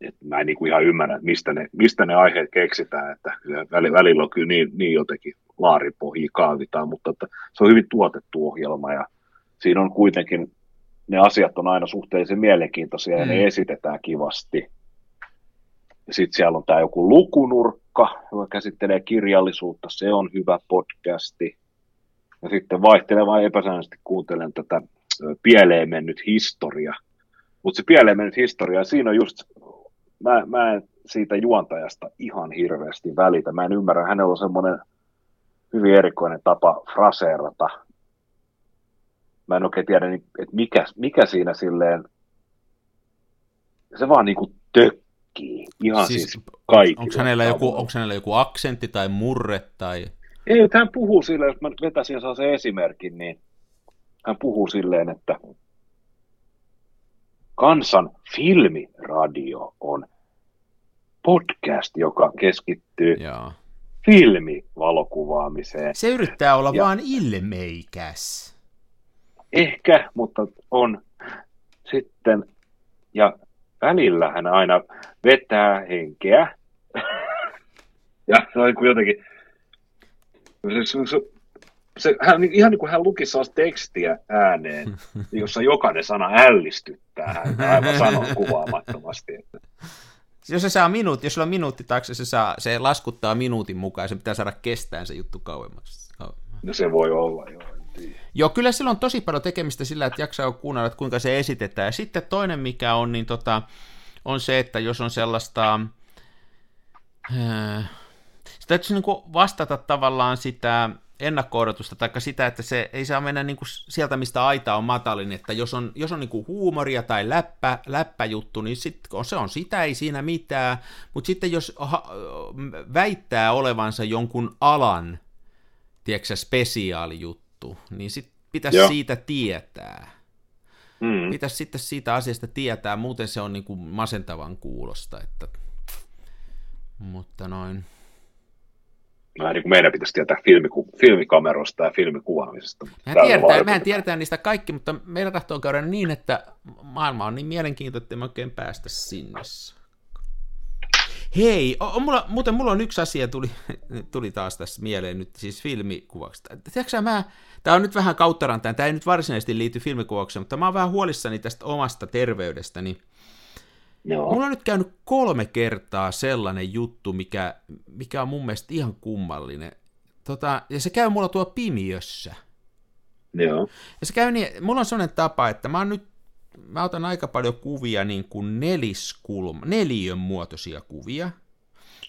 et mä en niinku ihan ymmärrä, että mistä ne, mistä ne aiheet keksitään, että välillä on kyllä niin, niin jotenkin laaripohjia kaavitaan, mutta että se on hyvin tuotettu ohjelma ja siinä on kuitenkin, ne asiat on aina suhteellisen mielenkiintoisia ja mm. ne esitetään kivasti. Sitten siellä on tämä joku Lukunurkka, joka käsittelee kirjallisuutta, se on hyvä podcasti. Ja sitten vaihtelevan epäsäännöllisesti kuuntelen tätä Pieleen mennyt historia. Mutta se Pieleen mennyt historia, siinä on just, mä, mä en siitä juontajasta ihan hirveästi välitä. Mä en ymmärrä, hänellä on semmoinen hyvin erikoinen tapa fraseerata. Mä en oikein tiedä, että mikä, mikä siinä silleen, se vaan niinku tökkii ihan siis, siis kaikille. Onko hänellä, joku, onko hänellä joku aksentti tai murre? Tai... Ei, hän puhuu silleen, jos mä vetäisin saa sen esimerkin, niin hän puhuu silleen, että Kansan filmiradio on podcast, joka keskittyy... Jaa. Filmivalokuvaamiseen. Se yrittää olla ja... vaan ilmeikäs. Ehkä, mutta on sitten, ja välillä hän aina vetää henkeä, ja se on jotenkin, se, se, se, hän, ihan niin kuin hän luki sellaista tekstiä ääneen, jossa jokainen sana ällistyttää häntä aivan sanon kuvaamattomasti. Jos se saa minuutti, jos sulla on minuutti taakse, se, saa, se laskuttaa minuutin mukaan, se pitää saada kestään se juttu kauemmaksi. No se voi olla, joo. Joo, kyllä sillä on tosi paljon tekemistä sillä, että jaksaa kuunnella, että kuinka se esitetään. Ja sitten toinen, mikä on, niin tota, on se, että jos on sellaista, äh, se täytyy niin kuin vastata tavallaan sitä ennakko-odotusta, tai sitä, että se ei saa mennä niin kuin sieltä, mistä aita on matalin, että jos on, jos on niin kuin huumoria tai läppä, läppäjuttu, niin sit, se on sitä, ei siinä mitään, mutta sitten jos ha- väittää olevansa jonkun alan, tiedätkö sä, spesiaalijuttu, niin sitten pitäisi Joo. siitä tietää. Mm-hmm. Pitäisi sitten siitä asiasta tietää, muuten se on niin kuin masentavan kuulosta. Että... Mutta noin. Mä, niin kuin meidän pitäisi tietää filmiku- filmikamerosta ja filmikuvaamisesta. Mehän tiedetään, mehän tiedetään niistä kaikki, mutta meillä tahtoo käydä niin, että maailma on niin mielenkiintoinen, että me oikein päästä sinne. Hei, on mulla, muuten mulla on yksi asia, tuli, tuli taas tässä mieleen nyt, siis filmikuvaksi. Tiedätkö mä, tää on nyt vähän kauttarantain, tää ei nyt varsinaisesti liity filmikuvaukseen, mutta mä oon vähän huolissani tästä omasta terveydestäni. No. Mulla on nyt käynyt kolme kertaa sellainen juttu, mikä, mikä on mun mielestä ihan kummallinen. Tota, ja se käy mulla tuo pimiössä. Joo. No. Ja se käy niin, mulla on sellainen tapa, että mä oon nyt, mä otan aika paljon kuvia, niin kuin neliskulma, neliön muotoisia kuvia.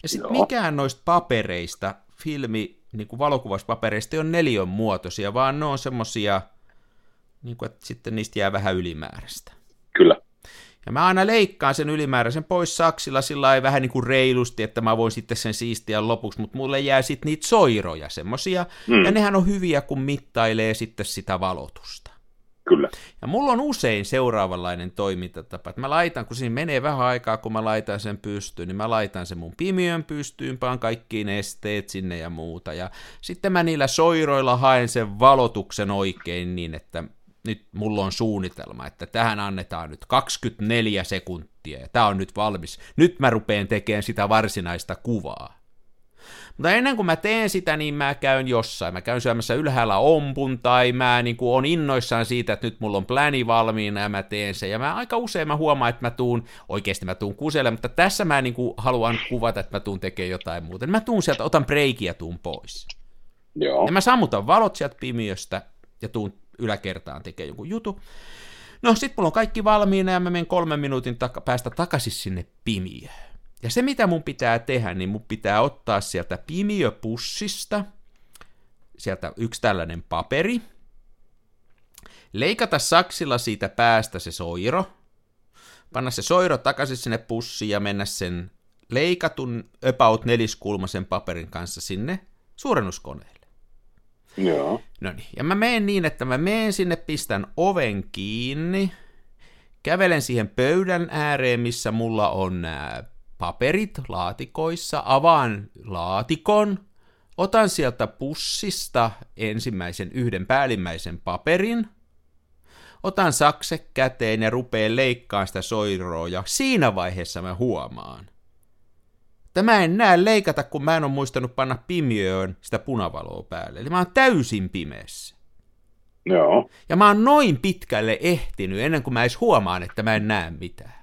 Ja sitten mikään noista papereista, filmi, niin kuin valokuvauspapereista, ei ole neliön muotoisia, vaan ne on semmoisia, niin kuin, että sitten niistä jää vähän ylimääräistä. Kyllä. Ja mä aina leikkaan sen ylimääräisen pois saksilla, sillä ei vähän niin kuin reilusti, että mä voin sitten sen siistiä lopuksi, mutta mulle jää sitten niitä soiroja semmoisia, mm. ja nehän on hyviä, kun mittailee sitten sitä valotusta. Kyllä. Ja mulla on usein seuraavanlainen toimintatapa, että mä laitan, kun siinä menee vähän aikaa, kun mä laitan sen pystyyn, niin mä laitan sen mun pimiön pystyyn, paan kaikkiin esteet sinne ja muuta, ja sitten mä niillä soiroilla haen sen valotuksen oikein niin, että nyt mulla on suunnitelma, että tähän annetaan nyt kaksikymmentäneljä sekuntia, ja tää on nyt valmis, nyt mä rupeen tekemään sitä varsinaista kuvaa. Mutta ennen kuin mä teen sitä, niin mä käyn jossain. Mä käyn syömässä ylhäällä ompun, tai mä niin kuin on innoissaan siitä, että nyt mulla on pläni valmiina, ja mä teen sen. Ja mä aika usein mä huomaan, että mä tuun, oikeasti mä tuun kuselle, mutta tässä mä niin kuin haluan kuvata, että mä tuun tekemään jotain muuta. Mä tuun sieltä, otan breikiä ja tuun pois. Joo. Ja mä sammutan valot sieltä pimiöstä, ja tuun yläkertaan tekemään joku jutu. No sit mulla on kaikki valmiina, ja mä menen kolmen minuutin taka- päästä takaisin sinne pimiöön. Ja se, mitä mun pitää tehdä, niin mun pitää ottaa sieltä pimiöpussista, sieltä yksi tällainen paperi, leikata saksilla siitä päästä se soiro, panna se soiro takaisin sinne pussiin ja mennä sen leikatun about neliskulmaisen paperin kanssa sinne suurennuskoneelle. Joo. No niin, ja mä menen niin, että mä menen sinne, pistän oven kiinni, kävelen siihen pöydän ääreen, missä mulla on nämä paperit laatikoissa, avaan laatikon, otan sieltä pussista ensimmäisen yhden päällimmäisen paperin, otan sakset käteen ja rupean leikkaamaan sitä soiroa, ja siinä vaiheessa mä huomaan, että mä en näe leikata, kun mä en ole muistanut panna pimiöön sitä punavaloa päälle, eli mä oon täysin pimeässä. Joo. Ja mä oon noin pitkälle ehtinyt, ennen kuin mä edes huomaan, että mä en näe mitään.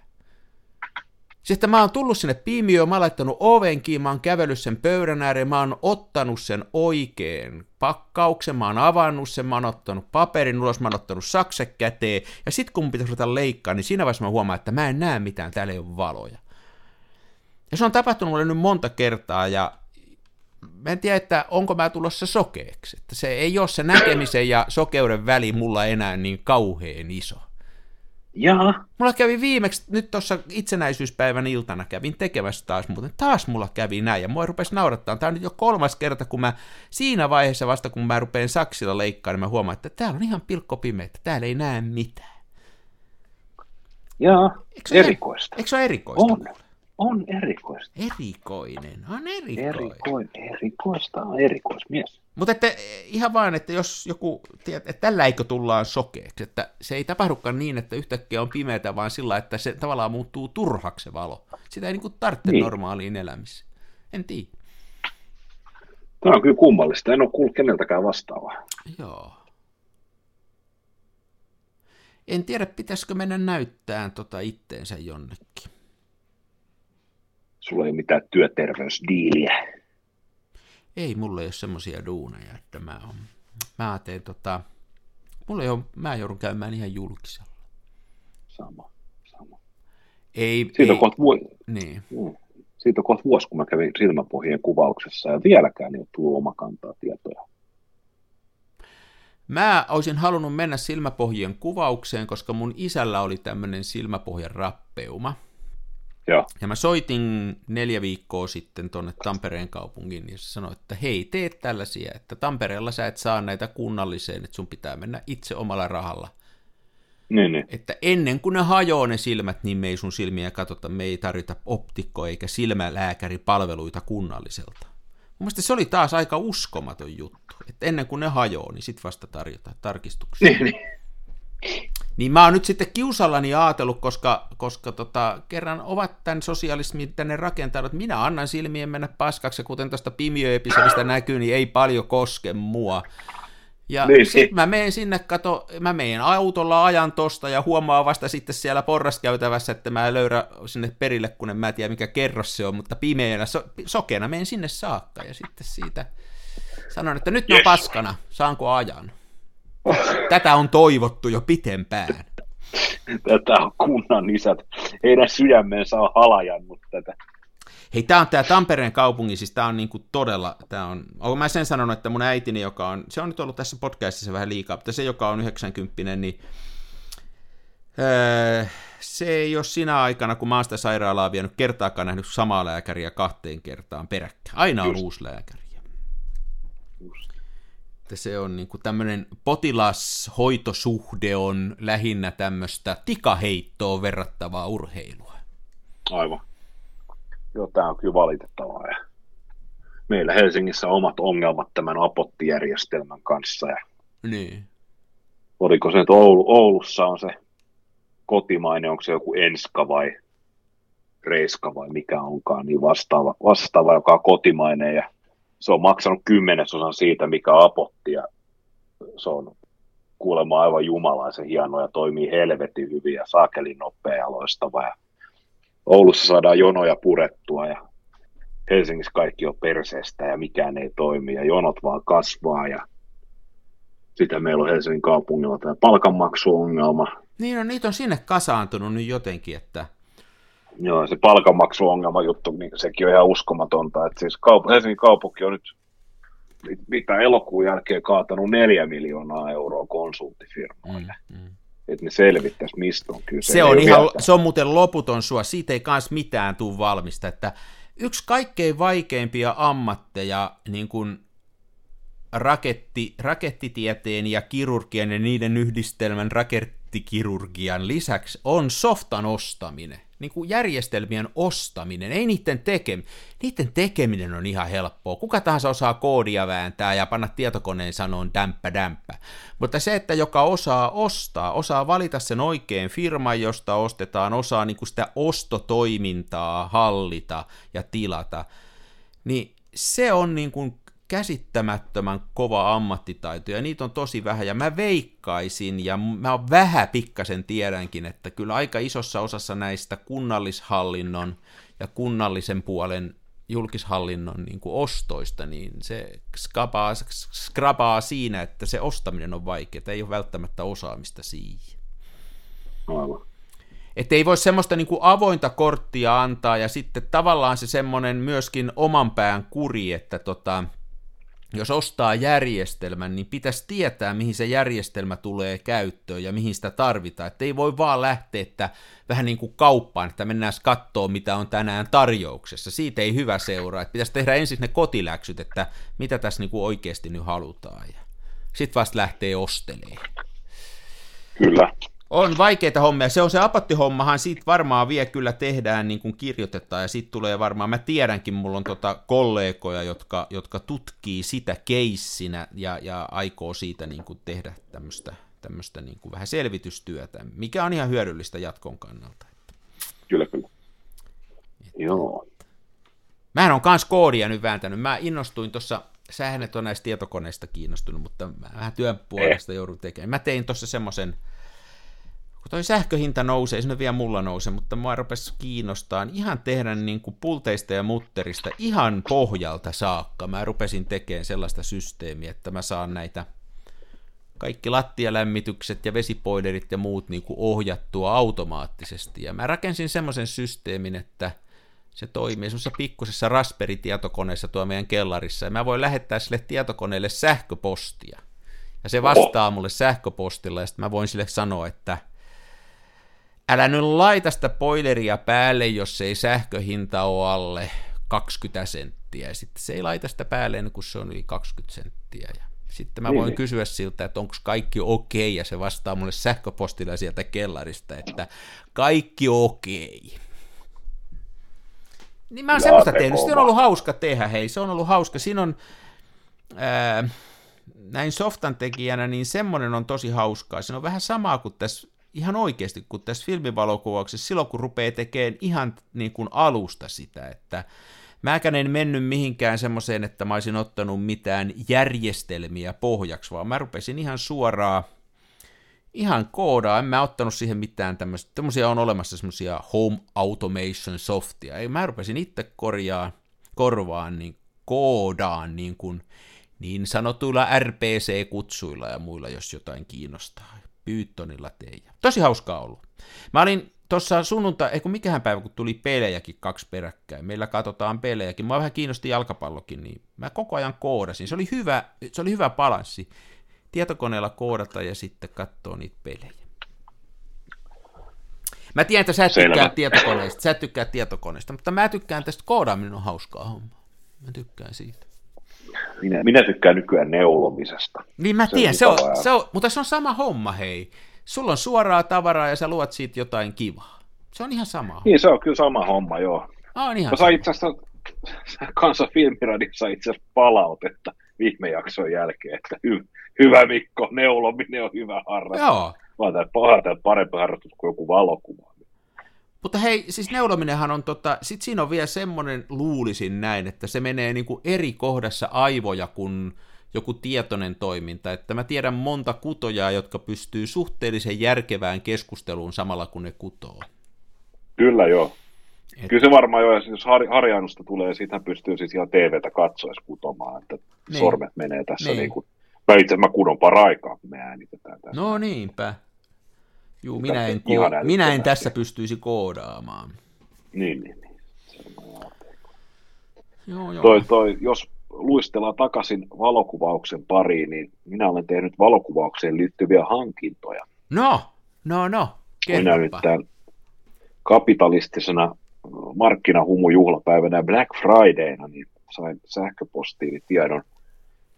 Sitten mä oon tullut sinne pimiöön, mä oon laittanut oven kiinni, mä oon kävellyt sen pöydän ääreen, mä oon ottanut sen oikeen pakkauksen, mä oon avannut sen, mä oon ottanut paperin ulos, mä oon ottanut sakset käteen, ja sit kun mun pitäisi ruveta leikkaa, niin siinä vaiheessa mä huomaan, että mä en näe mitään, täällä ei ole valoja. Ja se on tapahtunut mulle nyt monta kertaa, ja mä en tiedä, että onko mä tulossa sokeeksi, että se ei ole se näkemisen ja sokeuden väli mulla enää niin kauhean iso. Jaha. Mulla kävi viimeksi, nyt tuossa itsenäisyyspäivän iltana kävin tekemässä taas, muuten taas mulla kävi näin, ja mua rupesi naurattamaan. Tämä on nyt jo kolmas kerta, kun mä siinä vaiheessa vasta, kun mä rupean saksilla leikkaan, niin mä huomaan, että täällä on ihan pilkkopimeitä, täällä ei näe mitään. Jaa, erikoista. Eikö se ole erikoista? On, on erikoista. Erikoinen, on erikoinen. Erikoin, erikoista on erikoismies. Mutta ihan vaan, että jos joku, että tällä eikö tullaan sokeeksi, että se ei tapahdukaan niin, että yhtäkkiä on pimeätä, vaan sillä, että se tavallaan muuttuu turhaksi se valo. Sitä ei niin kuin tarvitse niin normaaliin elämiseen. En tiedä. Tämä on kyllä kummallista. En ole kuullut keneltäkään vastaavaa. Joo. En tiedä, pitäisikö mennä näyttämään tota itteensä jonnekin. Sulla ei ole mitään työterveysdiiliä. Ei, mulla ei ole semmoisia duuneja, että mä oon, mä teen tota, mulla ei ole, mä joudun käymään ihan julkisella. Sama, sama. Ei, siitä, ei, on vuos, niin. Siitä on kohta vuosi, kun mä kävin silmäpohjien kuvauksessa, ja vieläkään ei ole tullut omakantaa tietoja. Mä olisin halunnut mennä silmäpohjien kuvaukseen, koska mun isällä oli tämmöinen silmäpohjan rappeuma. Ja. ja mä soitin neljä viikkoa sitten tuonne Tampereen kaupungin, ja se sanoi, että hei, tee tällaisia, että Tampereella sä et saa näitä kunnalliseen, että sun pitää mennä itse omalla rahalla. Niin, niin. Että ennen kuin ne hajoaa ne silmät, niin me ei sun silmiä katsota, me ei tarvita optikkoa eikä silmälääkäripalveluita kunnalliselta. Mun mielestä se oli taas aika uskomaton juttu, että ennen kuin ne hajoaa, niin sit vasta tarjotaan tarkistuksia. Niin, niin. Niin mä oon nyt sitten kiusallani ajatellut, koska, koska tota, kerran ovat tämän sosialismin tänne rakentanut, että minä annan silmien mennä paskaksi, kuten tuosta pimiöepisodista näkyy, niin ei paljon koske mua. Ja niin, sit mä menen sinne, kato, mä menen autolla ajan tosta ja huomaan vasta sitten siellä porraskäytävässä, että mä löydän sinne perille, kun en mä tiedä mikä kerros se on, mutta pimeänä, so, sokeena menen sinne saakka ja sitten siitä sanon, että nyt ne on paskana, saanko ajan? Tätä on toivottu jo pitempään. Tätä on kunnan isät. Heidän sydämensä on halajannut tätä. Hei, tämä on tämä Tampereen kaupungin, siis tämä on niinku todella, tämä on, olen mä sen sanonut, että mun äitini, joka on, se on nyt ollut tässä podcastissa vähän liikaa, mutta se, joka on yhdeksänkymmentä, niin öö, se ei ole sinä aikana, kun mä oon sitä sairaalaa vienyt kertaakaan nähnyt samaa lääkäriä kahteen kertaan peräkkäin. Aina on Just. uusi lääkäri. Just. Että se on niin kuin tämmöinen potilashoitosuhde on lähinnä tämmöistä tikaheittoon verrattavaa urheilua. Aivan. Joo, tämä on kyllä valitettavaa. Ja meillä Helsingissä on omat ongelmat tämän apottijärjestelmän kanssa. Ja niin. Oliko se nyt Oulu, Oulussa on se kotimainen, onko se joku Enska vai Reiska vai mikä onkaan, niin vastaava, vastaava joka on kotimainen ja se on maksanut kymmenesosan siitä, mikä Apotti, ja se on kuulemma aivan jumalaisen hienoa ja toimii helvetin hyvin ja saakelin nopea ja loistava. Ja Oulussa saadaan jonoja purettua ja Helsingissä kaikki on perseestä ja mikään ei toimi ja jonot vaan kasvaa ja sitä meillä on Helsingin kaupungilla tämä palkanmaksuongelma. Niin, no niitä on sinne kasaantunut nyt jotenkin, että... Joo, se palkanmaksuongelma juttu, niin sekin on ihan uskomatonta, että siis kaup- Helsingin kaupunki on nyt mitä elokuun jälkeen kaatanut neljä miljoonaa euroa konsulttifirmoille. Mm, mm. Että ne selvittäisi, mistä on kyse. Se on, ihan, se on muuten loputon sua, siitä ei kans mitään tule valmista, että yksi kaikkein vaikeimpia ammatteja, niin kuin raketti, rakettitieteen ja kirurgian ja niiden yhdistelmän rakettikirurgian lisäksi on softan ostaminen, niin kuin järjestelmien ostaminen, ei niiden tekeminen. Niiden tekeminen on ihan helppoa. Kuka tahansa osaa koodia vääntää ja panna tietokoneen sanoon dämppä dämppä. Mutta se, että joka osaa ostaa, osaa valita sen oikean firman, josta ostetaan, osaa niin kuin sitä ostotoimintaa hallita ja tilata, niin se on niin kuin käsittämättömän kova ammattitaito, ja niitä on tosi vähän, ja mä veikkaisin, ja mä vähän pikkasen tiedänkin, että kyllä aika isossa osassa näistä kunnallishallinnon ja kunnallisen puolen julkishallinnon niin kuin ostoista, niin se skrapaa, skrapaa siinä, että se ostaminen on vaikeaa, ei ole välttämättä osaamista siihen. Aivan. Että ei voi semmoista niin kuin avointa korttia antaa, ja sitten tavallaan se semmoinen myöskin oman pään kuri, että tota, jos ostaa järjestelmän, niin pitäisi tietää, mihin se järjestelmä tulee käyttöön ja mihin sitä tarvitaan. Että ei voi vaan lähteä että vähän niin kuin kauppaan, että mennään katsoa, mitä on tänään tarjouksessa. Siitä ei hyvä seuraa. Että pitäisi tehdä ensin ne kotiläksyt, että mitä tässä niin kuin oikeasti nyt halutaan. Sitten vasta lähtee ostelemaan. Kyllä. On vaikeita hommia. Se on se apattihommahan, siitä varmaan vie kyllä tehdään niin kuin kirjoitetaan, ja siitä tulee varmaan, mä tiedänkin, mulla on tota kollegoja, jotka, jotka tutkii sitä keissinä ja, ja aikoo siitä niin kuin tehdä tämmöistä, tämmöistä niin kuin vähän selvitystyötä, mikä on ihan hyödyllistä jatkon kannalta. Kyllä, kyllä. Että. Joo. Mähän on kans koodia nyt vääntänyt. Mä innostuin tuossa... Sähän et on näistä tietokoneista kiinnostunut, mutta mä vähän työn puolesta joudun tekemään. Mä tein tuossa semmoisen... Toi sähköhinta nousee, ei se vielä mulla nouse, mutta mua rupesi kiinnostaa ihan tehdä niin kuin pulteista ja mutterista ihan pohjalta saakka. Mä rupesin tekemään sellaista systeemiä, että mä saan näitä kaikki lattialämmitykset ja vesipoilerit ja muut niin kuin ohjattua automaattisesti. Ja mä rakensin semmoisen systeemin, että se toimii semmoisessa pikkusessa Raspberry-tietokoneessa tuo meidän kellarissa, ja mä voin lähettää sille tietokoneelle sähköpostia. Ja se vastaa mulle sähköpostilla, ja sitten mä voin sille sanoa, että älä nyt laita sitä boileria päälle, jos ei sähköhinta ole alle kaksikymmentä senttiä. Ja sitten se ei laita sitä päälle, kun se on yli kaksikymmentä senttiä. Ja sitten mä voin niin. kysyä siltä, että onko kaikki okei, ja se vastaa mulle sähköpostilla sieltä kellarista, että kaikki okei. Niin mä oon semmoista tehnyt. Se on ollut hauska tehdä, hei. Se on ollut hauska. Siinä on... Ää, näin softan tekijänä, niin semmoinen on tosi hauskaa. Se on vähän samaa kuin tässä... Ihan oikeasti, kun tässä filmivalokuvauksessa, silloin kun rupeaa tekemään ihan niin kuin alusta sitä, että mäkään en mennyt mihinkään semmoiseen, että mä olisin ottanut mitään järjestelmiä pohjaksi, vaan mä rupesin ihan suoraan, ihan koodaan, en mä ottanut siihen mitään tämmöistä, tämmöisiä on olemassa semmoisia home automation softia, ei mä rupesin itse korjaan, korvaan, niin koodaan niin kuin niin sanotuilla R P C-kutsuilla ja muilla, jos jotain kiinnostaa. Pythonilla teijä. Tosi hauskaa ollut. Mä olin tuossa sunnuntai, ei kun mikähän päivä, kun tuli pelejäkin kaksi peräkkäin. Meillä katsotaan pelejäkin. Mä vähän kiinnosti jalkapallokin, niin mä koko ajan koodasin. Se oli hyvä, se oli hyvä balanssi. Tietokoneella koodata ja sitten katsoo niitä pelejä. Mä tiedän, että sä et tykkää tietokoneista, sä et tykkää tietokoneista, mutta mä tykkään tästä, koodaaminen on hauskaa hommaa. Mä tykkään siitä. Minä, minä tykkään nykyään neulomisesta. Niin mä tiedän, se on, se on, mutta se on sama homma, hei. Sulla on suoraa tavaraa ja sä luot siitä jotain kivaa. Se on ihan sama. Niin, se on kyllä sama homma, joo. Ah, on ihan mä sain itse asiassa Kansan Filmiradissa itse asiassa palautetta viime jakson jälkeen, että hy, hyvä Mikko, neulominen on hyvä harrastus. Joo. Mä oon parempi harrastus kuin joku valokuva. Mutta hei, siis neulominenhan on, tota, sit siinä on vielä semmoinen, luulisin näin, että se menee niinku eri kohdassa aivoja kuin joku tietoinen toiminta, että mä tiedän monta kutojaa, jotka pystyy suhteellisen järkevään keskusteluun samalla, kun ne kutoo. Kyllä joo. Et... Kyllä se varmaan jo, ja jos harjaannusta tulee, siitähän pystyy siis ihan T V:tä katsoessa kutomaan, että niin. Sormet menee tässä niin, niin kuin, mä itse mä kudon paraikaa, kun me äänitetään tässä. No niinpä. Juu, minä en, ko- minä en tässä pystyisi koodaamaan. Niin, niin, niin. Joo, joo. Toi, toi, jos luistellaan takaisin valokuvauksen pariin, niin minä olen tehnyt valokuvaukseen liittyviä hankintoja. No, no, no. Kerropa. Minä nyt tämän kapitalistisena markkinahumujuhlapäivänä Black Fridayna niin sain sähköpostiin tiedon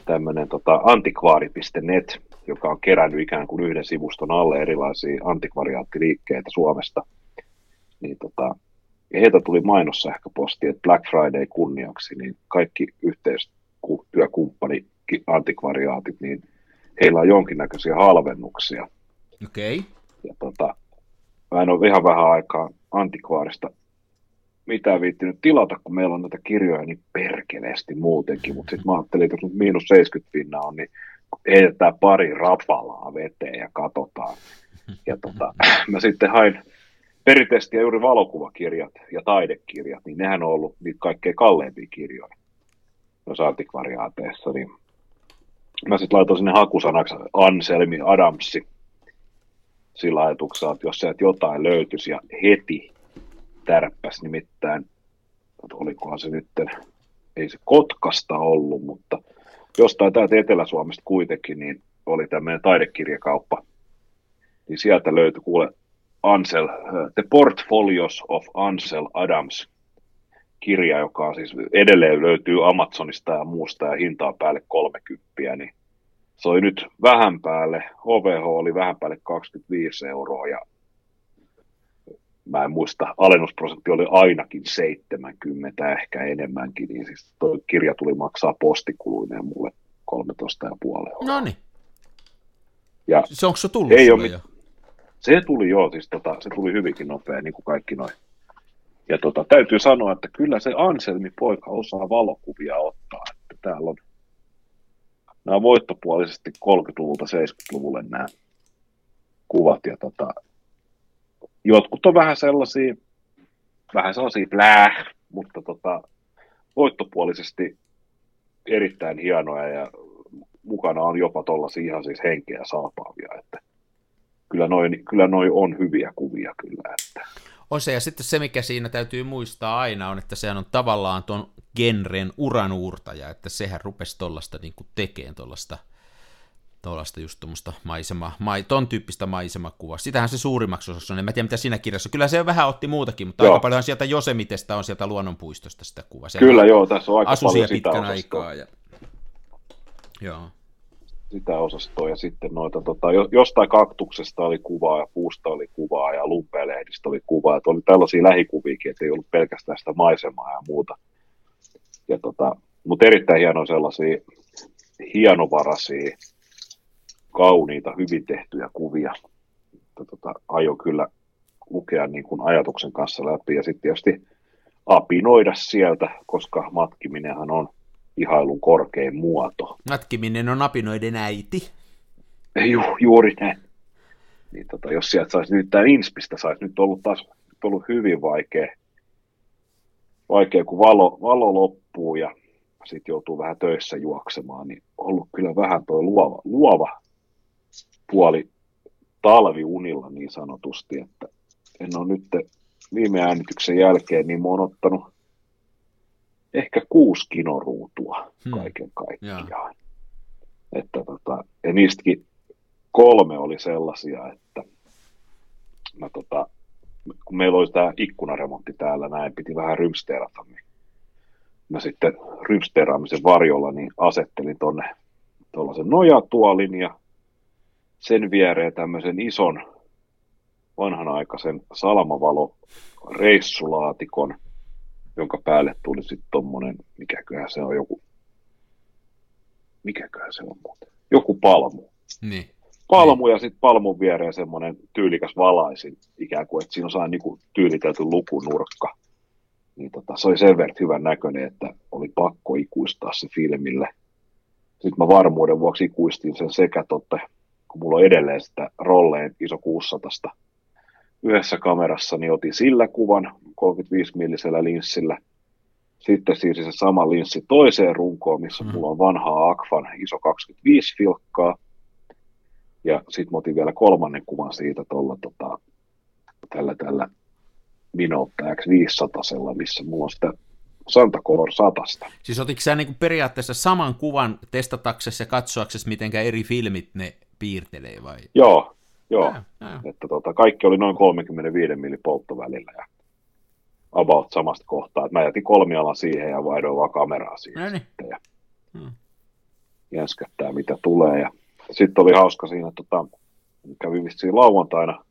tämmöinen tota, antiquari piste net, joka on kerännyt ikään kuin yhden sivuston alle erilaisia antikvariaattiliikkeitä Suomesta. Niin, tota, ja heiltä tuli mainos sähköposti, että Black Friday kunniaksi, niin kaikki yhteistyökumppani antikvariaatit, niin heillä on jonkinnäköisiä halvennuksia. Okei. Okay. Ja tota, mä en ole ihan vähän aikaa antikvaarista mitään viittinyt tilata, kun meillä on näitä kirjoja niin perkeleesti muutenkin, mutta sitten mä ajattelin, että jos nyt miinus seitsemänkymmentä pinnaa on, niin heitetään pari rapalaa veteen ja katsotaan. Ja tota, mä sitten hain perinteisesti ja juuri valokuvakirjat ja taidekirjat, niin nehän on ollut niitä kaikkein kalleimpia kirjoja noissa antikvariaateissa. Niin mä sitten laitoin sinne hakusanaksi Anselmi Adamsi sillä ajatuksella, että jos sieltä jotain löytyisi ja heti tärppäs nimittäin, olikohan se nyt, ei se Kotkasta ollut, mutta jostain täältä Etelä-Suomesta kuitenkin, niin oli tämmöinen taidekirjakauppa, niin sieltä löytyi kuule Ansel, The Portfolios of Ansel Adams -kirja, joka on siis edelleen löytyy Amazonista ja muusta ja hintaa päälle kolmekymppiä, niin se oli nyt vähän päälle, H V H oli vähän päälle kaksikymmentäviisi euroa ja mä en muista, alennusprosentti oli ainakin seitsemänkymmentä, ehkä enemmänkin, niin siis tuo kirja tuli maksaa postikuluineen mulle kolmetoista pilkku viisi euroa. No niin. Ja se onko se tullut ei ole mit... jo? Se tuli joo, siis tota, se tuli hyvinkin nopea, niin kuin kaikki noin. Ja tota, täytyy sanoa, että kyllä se Anselmi poika osaa valokuvia ottaa, että täällä on nämä voittopuolisesti kolmekymmentäluvulta seitsemänkymmentäluvulle nämä kuvat ja tota, jotkut on vähän sellaisia, vähän sellaisia bläh, mutta tota, voittopuolisesti erittäin hienoja ja mukana on jopa tuollaisia ihan siis henkeä saapaavia, että kyllä noin kyllä noi on hyviä kuvia kyllä. Että. On se, ja sitten se mikä siinä täytyy muistaa aina on, että sehän on tavallaan tuon genren uranuurtaja, että sehän rupesi tuollaista niin kuin tekemään tuollaista. Tuollaista just tuommoista maisema, mai, ton tyyppistä maisemakuvaa. Sitähän se suurimmaksi osassa on, en mä tiedä mitä siinä kirjassa. Kyllä se vähän otti muutakin, mutta joo. Aika paljon sieltä Josemitestä on sieltä luonnonpuistosta sitä kuvaa. Sehän kyllä joo, tässä on aika paljon sitä osastoa. Ja... Joo. Sitä osastoa ja sitten noita, tota, jostain kaktuksesta oli kuvaa ja puusta oli kuvaa ja lumpelehdistä oli kuvaa. Että oli tällaisia lähikuviikin, että ei ollut pelkästään sitä maisemaa ja muuta. Ja tota, mutta erittäin hienoja sellaisia hienovaraisia, kauniita, hyvin tehtyjä kuvia. Tota, aion kyllä lukea niin kuin ajatuksen kanssa läpi ja sitten tietysti apinoida sieltä, koska matkiminenhan on ihailun korkein muoto. Matkiminen on apinoiden äiti. Ju, juuri näin. Niin, tota, jos sieltä saisi nyt tämän Inspistä, saisi nyt ollut taas nyt ollut hyvin vaikea, vaikea kun valo, valo loppuu ja sitten joutuu vähän töissä juoksemaan, niin ollut kyllä vähän tuo luova, luova puoli talviunilla niin sanotusti, että en ole nyt viime äänityksen jälkeen, niin mä oon ottanut ehkä kuusi kinoruutua kaiken kaikkiaan. Hmm. Että tota, ja niistäkin kolme oli sellaisia, että mä tota, kun meillä oli tämä ikkunaremontti täällä näin, piti vähän rymsteerata, niin mä sitten rypsteraamisen varjolla niin asettelin tuonne tuollaisen nojatuolin ja sen viereen tämmöisen ison vanhanaikaisen salamavaloreissulaatikon, jonka päälle tuli sitten tuommoinen, mikäköhän se on joku, mikäköhän se on muuten, joku palmu. Niin. palmu ja sitten palmun viereen semmoinen tyylikäs valaisin ikään kuin, että siinä on sellainen niin tyylitelty lukunurkka. Niin tota, se oli sen verran hyvän näköinen, että oli pakko ikuistaa se filmille. Sitten mä varmuuden vuoksi ikuistin sen sekä totta, kun mulla on edelleen sitä rolleen iso kuusisatasta yhdessä kamerassa, niin otin sillä kuvan kolmekymmentäviisi millisellä linssillä. Sitten siirsin se sama linssi toiseen runkoon, missä mm. mulla on vanhaa Agfan iso kaksikymmentäviisi filkkaa. Ja sitten mä otin vielä kolmannen kuvan siitä tuolla tota, tällä tällä Minolta X viisisataa, missä mulla on sitä Santa Color satasta. Siis otitko sä niinku periaatteessa saman kuvan testataksessa ja katsoaksessa, miten eri filmit ne piirtelee vai? Joo, joo. Ää, ää. Että tota, kaikki oli noin kolmekymmentäviisi millin polttovälillä ja about samasta kohtaa. Et mä jätin kolmialan siihen ja vaihdoin vaan kameraa siihen. Noniin. Sitten ja hmm. jänskättää mitä tulee. Ja sitten oli hauska siinä, tota, kävin vissiin lauantaina,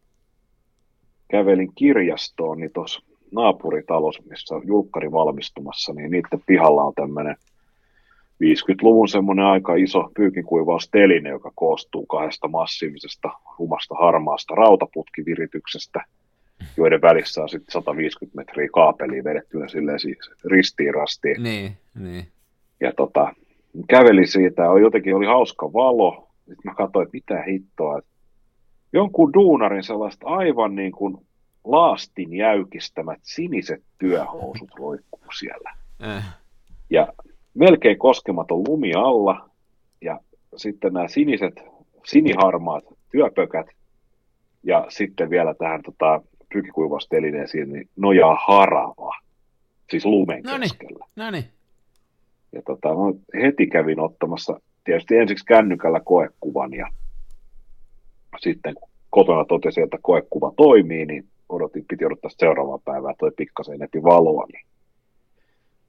kävelin kirjastoon, niin tuossa naapuritalossa, missä on julkkari valmistumassa, niin niiden pihalla on tämmöinen viidenkymmenen luvun semmoinen aika iso pyykinkuivausteline, joka koostuu kahdesta massiivisesta rumasta harmaasta rautaputkivirityksestä, joiden välissä on sitten sata viisikymmentä metriä kaapeliin vedettynä silleen siis ristiin rastiin. Niin, niin. Ja tota, kävelin siitä, jotenkin oli hauska valo, nyt mä katsoin, että mitä hittoa, että jonkun duunarin sellaista aivan niin kuin laastin jäykistämät siniset työhousut roikkuu siellä. Äh. Ja melkein koskematon lumi alla ja sitten nämä siniset, siniharmaat työpökät ja sitten vielä tähän tota, pyykinkuivaustelineeseen niin nojaa harava, siis lumen keskellä. Noniin. Ja tota, no, heti kävin ottamassa tietysti ensiksi kännykällä koekuvan ja sitten kun kotona totesin, että koekuva toimii, niin odotin, piti odottaa seuraavaan päivään, toi pikkasen enempi valoa, niin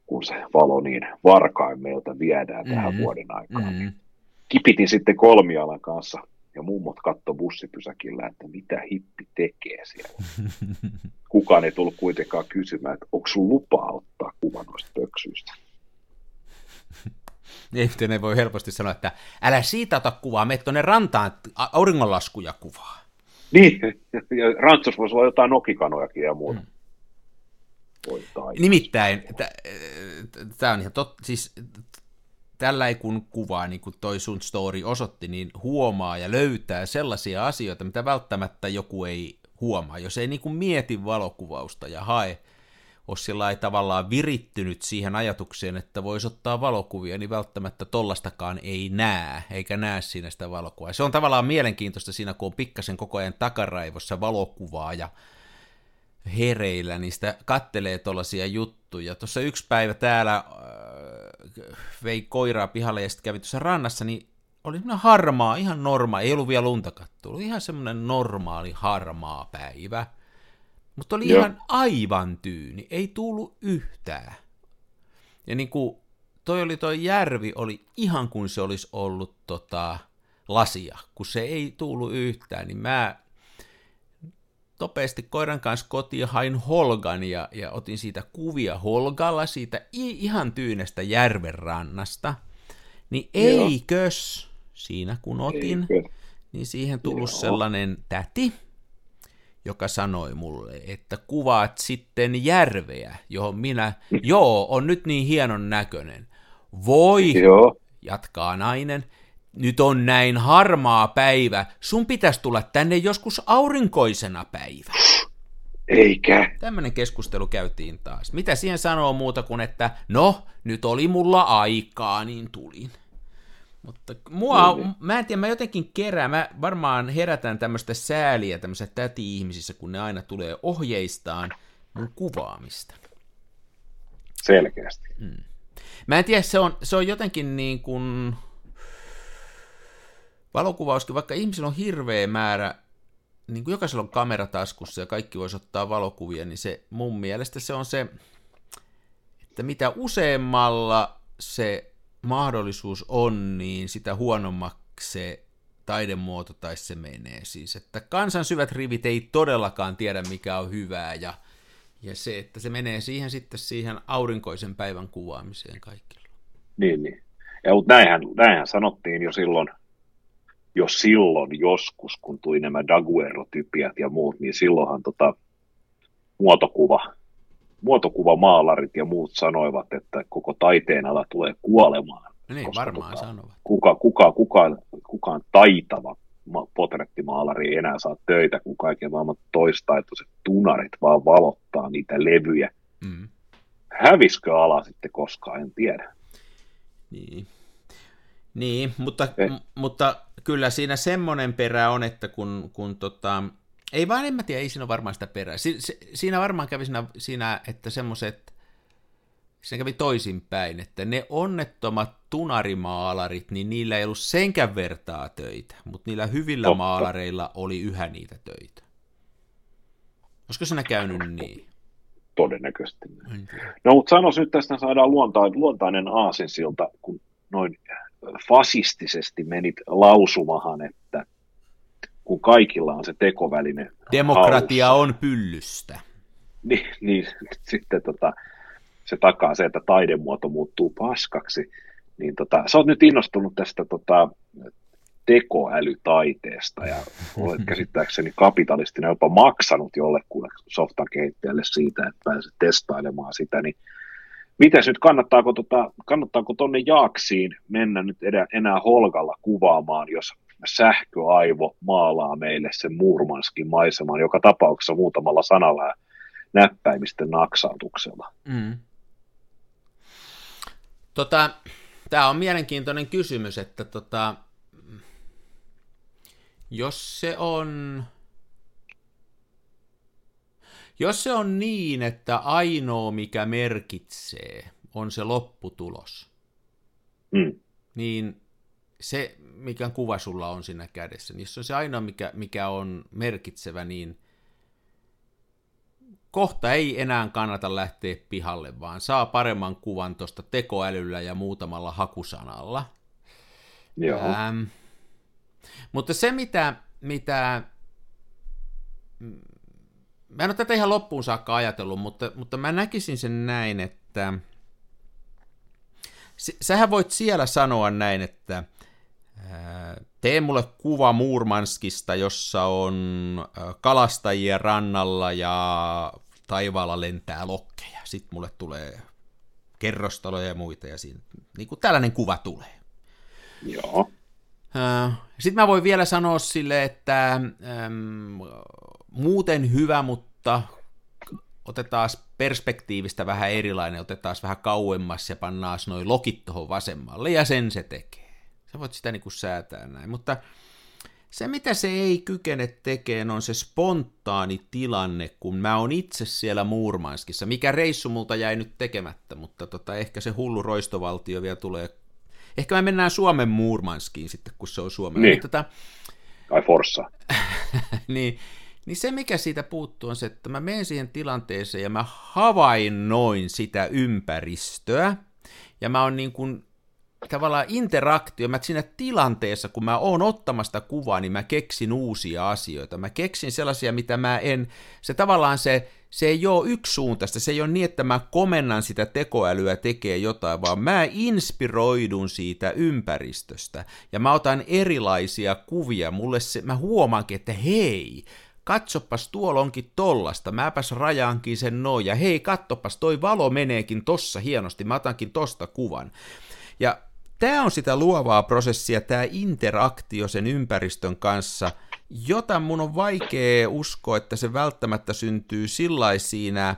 kun se valo niin varkain meiltä viedään mm-hmm. tähän vuoden aikaan. Mm-hmm. Niin kipitin sitten kolmialan kanssa ja mummot katsoi bussipysäkillä, että mitä hippi tekee siellä. Kukaan ei tullut kuitenkaan kysymään, että onko sun lupaa ottaa kuva noista pöksyistä. Niin, ne voi helposti sanoa, että älä siitä ota kuvaa, mene tuonne rantaan auringonlaskuja kuvaa. Niin, ja Rantsassa voisi olla jotain nokikanojakin ja muuta. Nimittäin, tämä on ihan totta, siis tällä kun kuvaa, niin kuin toi sun story osoitti, niin huomaa ja löytää sellaisia asioita, mitä välttämättä joku ei huomaa, jos ei niin kuin mieti valokuvausta ja hae. Jos sillä ei tavallaan virittynyt siihen ajatukseen, että voisi ottaa valokuvia, niin välttämättä tollastakaan ei näe, eikä näe siinä sitä valokuvaa. Se on tavallaan mielenkiintoista siinä, kun on pikkasen koko ajan takaraivossa valokuvaa ja hereillä, niin sitä kattelee tollaisia juttuja. Tuossa yksi päivä täällä äh, vei koiraa pihalle ja sitten kävi tuossa rannassa, niin oli semmoinen harmaa, ihan normaali, ei ollut vielä luntakaan tullut, ihan semmoinen normaali harmaa päivä. Mutta oli Joo. ihan aivan tyyni, ei tullut yhtään. Ja niin kuin toi oli toi järvi, oli ihan kuin se olisi ollut tota, lasia, kun se ei tullut yhtään, niin mä nopeasti koiran kanssa kotiin hain Holgan ja, ja otin siitä kuvia Holgalla, siitä ihan tyynestä järven rannasta. Niin Joo. eikös siinä kun otin, Eikö. niin siihen tullut Joo. sellainen täti, joka sanoi mulle, että kuvaat sitten järveä, johon minä, joo, on nyt niin hienon näköinen. Voi, joo. jatkaa nainen, nyt on näin harmaa päivä, sun pitäisi tulla tänne joskus aurinkoisena päivänä. Eikä. Tämmöinen keskustelu käytiin taas. Mitä siihen sanoo muuta kuin, että no, nyt oli mulla aikaa, niin tulin. Mutta mua, mm-hmm. mä en tiedä, mä jotenkin kerään, mä varmaan herätän tämmöistä sääliä tämmöisissä täti-ihmisissä, kun ne aina tulee ohjeistaan mun kuvaamista. Selkeästi. Mm. Mä en tiedä, se on, se on jotenkin niin kuin valokuvauskin, vaikka ihmisillä on hirveä määrä, niin kuin jokaisella on kamera taskussa ja kaikki voisi ottaa valokuvia, niin se mun mielestä se on se, että mitä useammalla se mahdollisuus on, niin sitä huonommaksi se taidemuoto tai se menee. Siis, että kansan syvät rivit ei todellakaan tiedä, mikä on hyvää, ja, ja se, että se menee siihen sitten siihen aurinkoisen päivän kuvaamiseen kaikilla. Niin, niin. Ja, mutta näinhän, näinhän sanottiin jo silloin jo silloin joskus, kun tuli nämä daguerreotypiat ja muut, niin silloinhan tota, muotokuva, muotokuvamaalarit ja muut sanoivat, että koko taiteen ala tulee kuolemaan. Niin, koska varmaan tota, sanovat. Kuka, kuka, kukaan, kukaan taitava potrettimaalari ei enää saa töitä, kun kaiken maailman toistaitoiset tunarit vaan valottaa niitä levyjä. Mm. Hävisikö ala sitten koskaan, en tiedä. Niin, niin mutta, m- mutta kyllä siinä semmoinen perä on, että kun, kun tota, ei vaan en mä tiedä, ei siinä ole varmaan sitä perää. Si- se, siinä varmaan kävi siinä, siinä että semmoiset, siinä kävi toisinpäin, että ne onnettomat tunarimaalarit, niin niillä ei ollut senkään vertaa töitä, mutta niillä hyvillä Totta. maalareilla oli yhä niitä töitä. Olisiko siinä käynyt niin? Todennäköisesti. No, mutta sanois nyt, tästä saadaan luontainen aasinsilta, kun noin fasistisesti menit lausumahan, että kun kaikilla on se tekoväline. Demokratia halussa, on pyllystä. Niin, niin sitten tota, se takaa se, että taidemuoto muuttuu paskaksi. Niin tota, sä oot nyt innostunut tästä tota, tekoälytaiteesta ja olet käsittääkseni kapitalistina jopa maksanut jollekulle softan kehittäjälle siitä, että pääset testailemaan sitä, niin mitäs nyt, kannattaako tota, kannattaako tonne Jaaksiin mennä nyt edä, enää Holgalla kuvaamaan, jos sähköaivo maalaa meille sen Murmanskin maiseman, joka tapauksessa muutamalla sanalla ja näppäimisten naksautuksella? Mm. Tota, tää on mielenkiintoinen kysymys, että tota Jos se on, jos se on niin, että ainoa mikä merkitsee on se lopputulos, mm. niin se, mikä kuva sulla on siinä kädessä, niin jos se on se ainoa, mikä, mikä on merkitsevä, niin kohta ei enää kannata lähteä pihalle, vaan saa paremman kuvan tuosta tekoälyllä ja muutamalla hakusanalla. Joo. Ähm, Mutta se, mitä, mitä... Mä en ole tätä ihan loppuun saakka ajatellut, mutta, mutta mä näkisin sen näin, että... Sähän voit siellä sanoa näin, että tee mulle kuva Murmanskista, jossa on kalastajia rannalla ja taivaalla lentää lokkeja. Sitten mulle tulee kerrostaloja ja muita ja siinä niin kuin tällainen kuva tulee. Joo. Sitten mä voin vielä sanoa sille, että äm, muuten hyvä, mutta otetaan perspektiivistä vähän erilainen, otetaan vähän kauemmas ja pannaan noi lokit tuohon vasemmalle, ja sen se tekee. Sä voit sitä niin kuin säätää näin, mutta se mitä se ei kykene tekemään on se spontaani tilanne, kun mä oon itse siellä Murmanskissa, mikä reissu multa jäi nyt tekemättä, mutta tota, ehkä se hullu roistovaltio vielä tulee. Ehkä me mennään Suomen Murmanskiin sitten, kun se on Suomen. Niin, tätä... tai Forssa. niin, niin se, mikä siitä puuttuu, on se, että mä menen siihen tilanteeseen ja mä havainnoin sitä ympäristöä. Ja mä oon niin kuin tavallaan interaktio. Mä siinä tilanteessa, kun mä oon ottamasta kuvaa, niin mä keksin uusia asioita. Mä keksin sellaisia, mitä mä en... Se tavallaan se... Se ei ole yksisuuntaista, se ei ole niin, että mä komennan sitä tekoälyä tekee jotain, vaan mä inspiroidun siitä ympäristöstä ja mä otan erilaisia kuvia. Mulle se, mä huomaankin, että hei, katsopas tuolla onkin tollasta, mäpäs rajaankin sen noin ja hei, katsopas toi valo meneekin tossa hienosti, mä otankin tosta kuvan. Ja tää on sitä luovaa prosessia, tää interaktio sen ympäristön kanssa, jota mun on vaikea uskoa, että se välttämättä syntyy sillai siinä,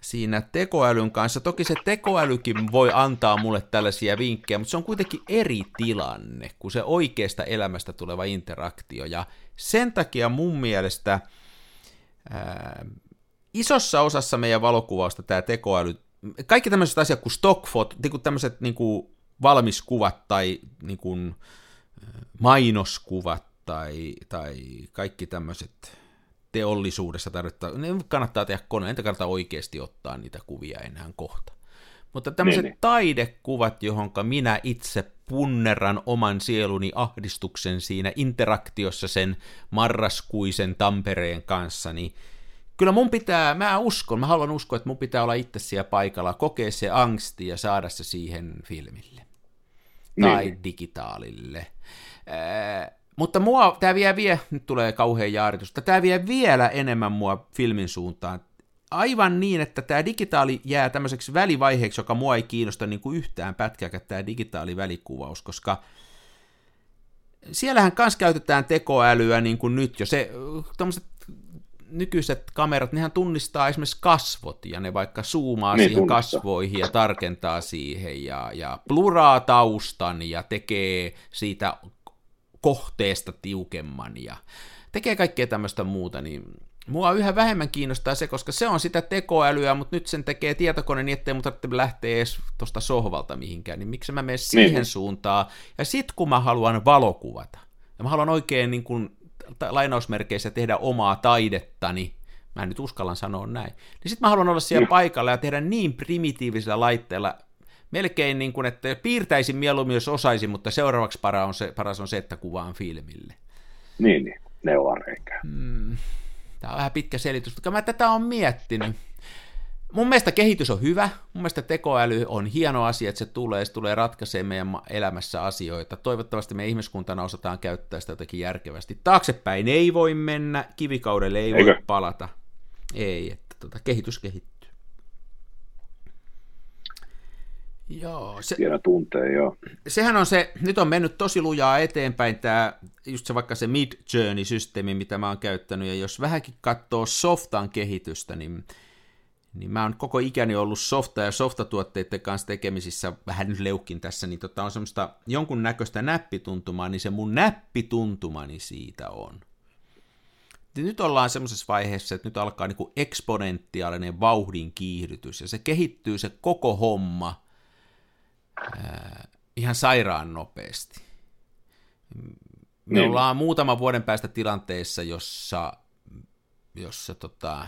siinä tekoälyn kanssa. Toki se tekoälykin voi antaa mulle tällaisia vinkkejä, mutta se on kuitenkin eri tilanne kuin se oikeasta elämästä tuleva interaktio. Ja sen takia mun mielestä ää, isossa osassa meidän valokuvausta tämä tekoäly, kaikki tämmöiset asiat kuin stockfot, tämmöiset niin kuin valmiskuvat tai niin kuin mainoskuvat, Tai, tai kaikki tämmöiset teollisuudessa tarvittaa, ne kannattaa tehdä koneen, entä kannattaa oikeasti ottaa niitä kuvia enää kohta. Mutta tämmöiset niin, taidekuvat, johonka minä itse punneran oman sieluni ahdistuksen siinä interaktiossa sen marraskuisen Tampereen kanssa, niin kyllä mun pitää, mä uskon, mä haluan uskoa, että mun pitää olla itse siellä paikalla, kokea se angsti ja saada se siihen filmille. Niin. Tai digitaalille. Äh, Mutta mua, tää vie, vie, nyt tulee kauhean jaaritus, tää vie vielä enemmän mua filmin suuntaan. Aivan niin, että tämä digitaali jää tämmöiseksi välivaiheeksi, joka mua ei kiinnosta niin kuin yhtään pätkääkään tämä digitaali välikuvaus, koska siellähän kanssa käytetään tekoälyä niin kuin nyt jo. Se, tommoset nykyiset kamerat, nehän tunnistaa esimerkiksi kasvot, ja ne vaikka zoomaa niin siihen tunnistaa kasvoihin ja tarkentaa siihen, ja, ja pluraa taustan, ja tekee siitä kohteesta tiukemman, ja tekee kaikkea tämmöistä muuta, niin mua yhä vähemmän kiinnostaa se, koska se on sitä tekoälyä, mutta nyt sen tekee tietokone niin, ettei mun tarvitse lähteä edes tuosta sohvalta mihinkään, niin miksi mä menen siihen niin suuntaan, ja sit kun mä haluan valokuvata, ja mä haluan oikein niin kuin lainausmerkeissä tehdä omaa taidettani, mä en nyt uskallan sanoa näin, niin sit mä haluan olla siellä paikalla ja tehdä niin primitiivisellä laitteella, melkein niin kuin, että piirtäisin mieluummin, jos osaisin, mutta seuraavaksi paras on se, paras on se että kuvaan filmille. Niin, niin, ne on reikää. Mm. Tämä on vähän pitkä selitys, mutta mä tätä on miettinyt. Mun mielestä kehitys on hyvä, mun mielestä tekoäly on hieno asia, että se tulee, se tulee ratkaisemaan meidän elämässä asioita. Toivottavasti me ihmiskuntana osataan käyttää sitä jotenkin järkevästi. Taaksepäin ei voi mennä, kivikaudelle ei Eikö? voi palata. Ei, että tuota, kehitys kehittyy. Joo, se, vielä tuntee, joo. Sehän on se, nyt on mennyt tosi lujaa eteenpäin tämä, just se vaikka se Midjourney-systeemi, mitä mä oon käyttänyt, ja jos vähänkin katsoo softan kehitystä, niin, niin mä oon koko ikäni ollut softa- ja softatuotteiden kanssa tekemisissä, vähän nyt leukin tässä, niin tota on semmoista jonkunnäköistä näppituntumaa, niin se mun näppituntumani siitä on. Nyt ollaan semmoisessa vaiheessa, että nyt alkaa niin kuin eksponentiaalinen vauhdin kiihdytys, ja se kehittyy se koko homma, Äh, ihan sairaan nopeasti. Me niin. ollaan muutaman vuoden päästä tilanteessa, jossa, jossa tota,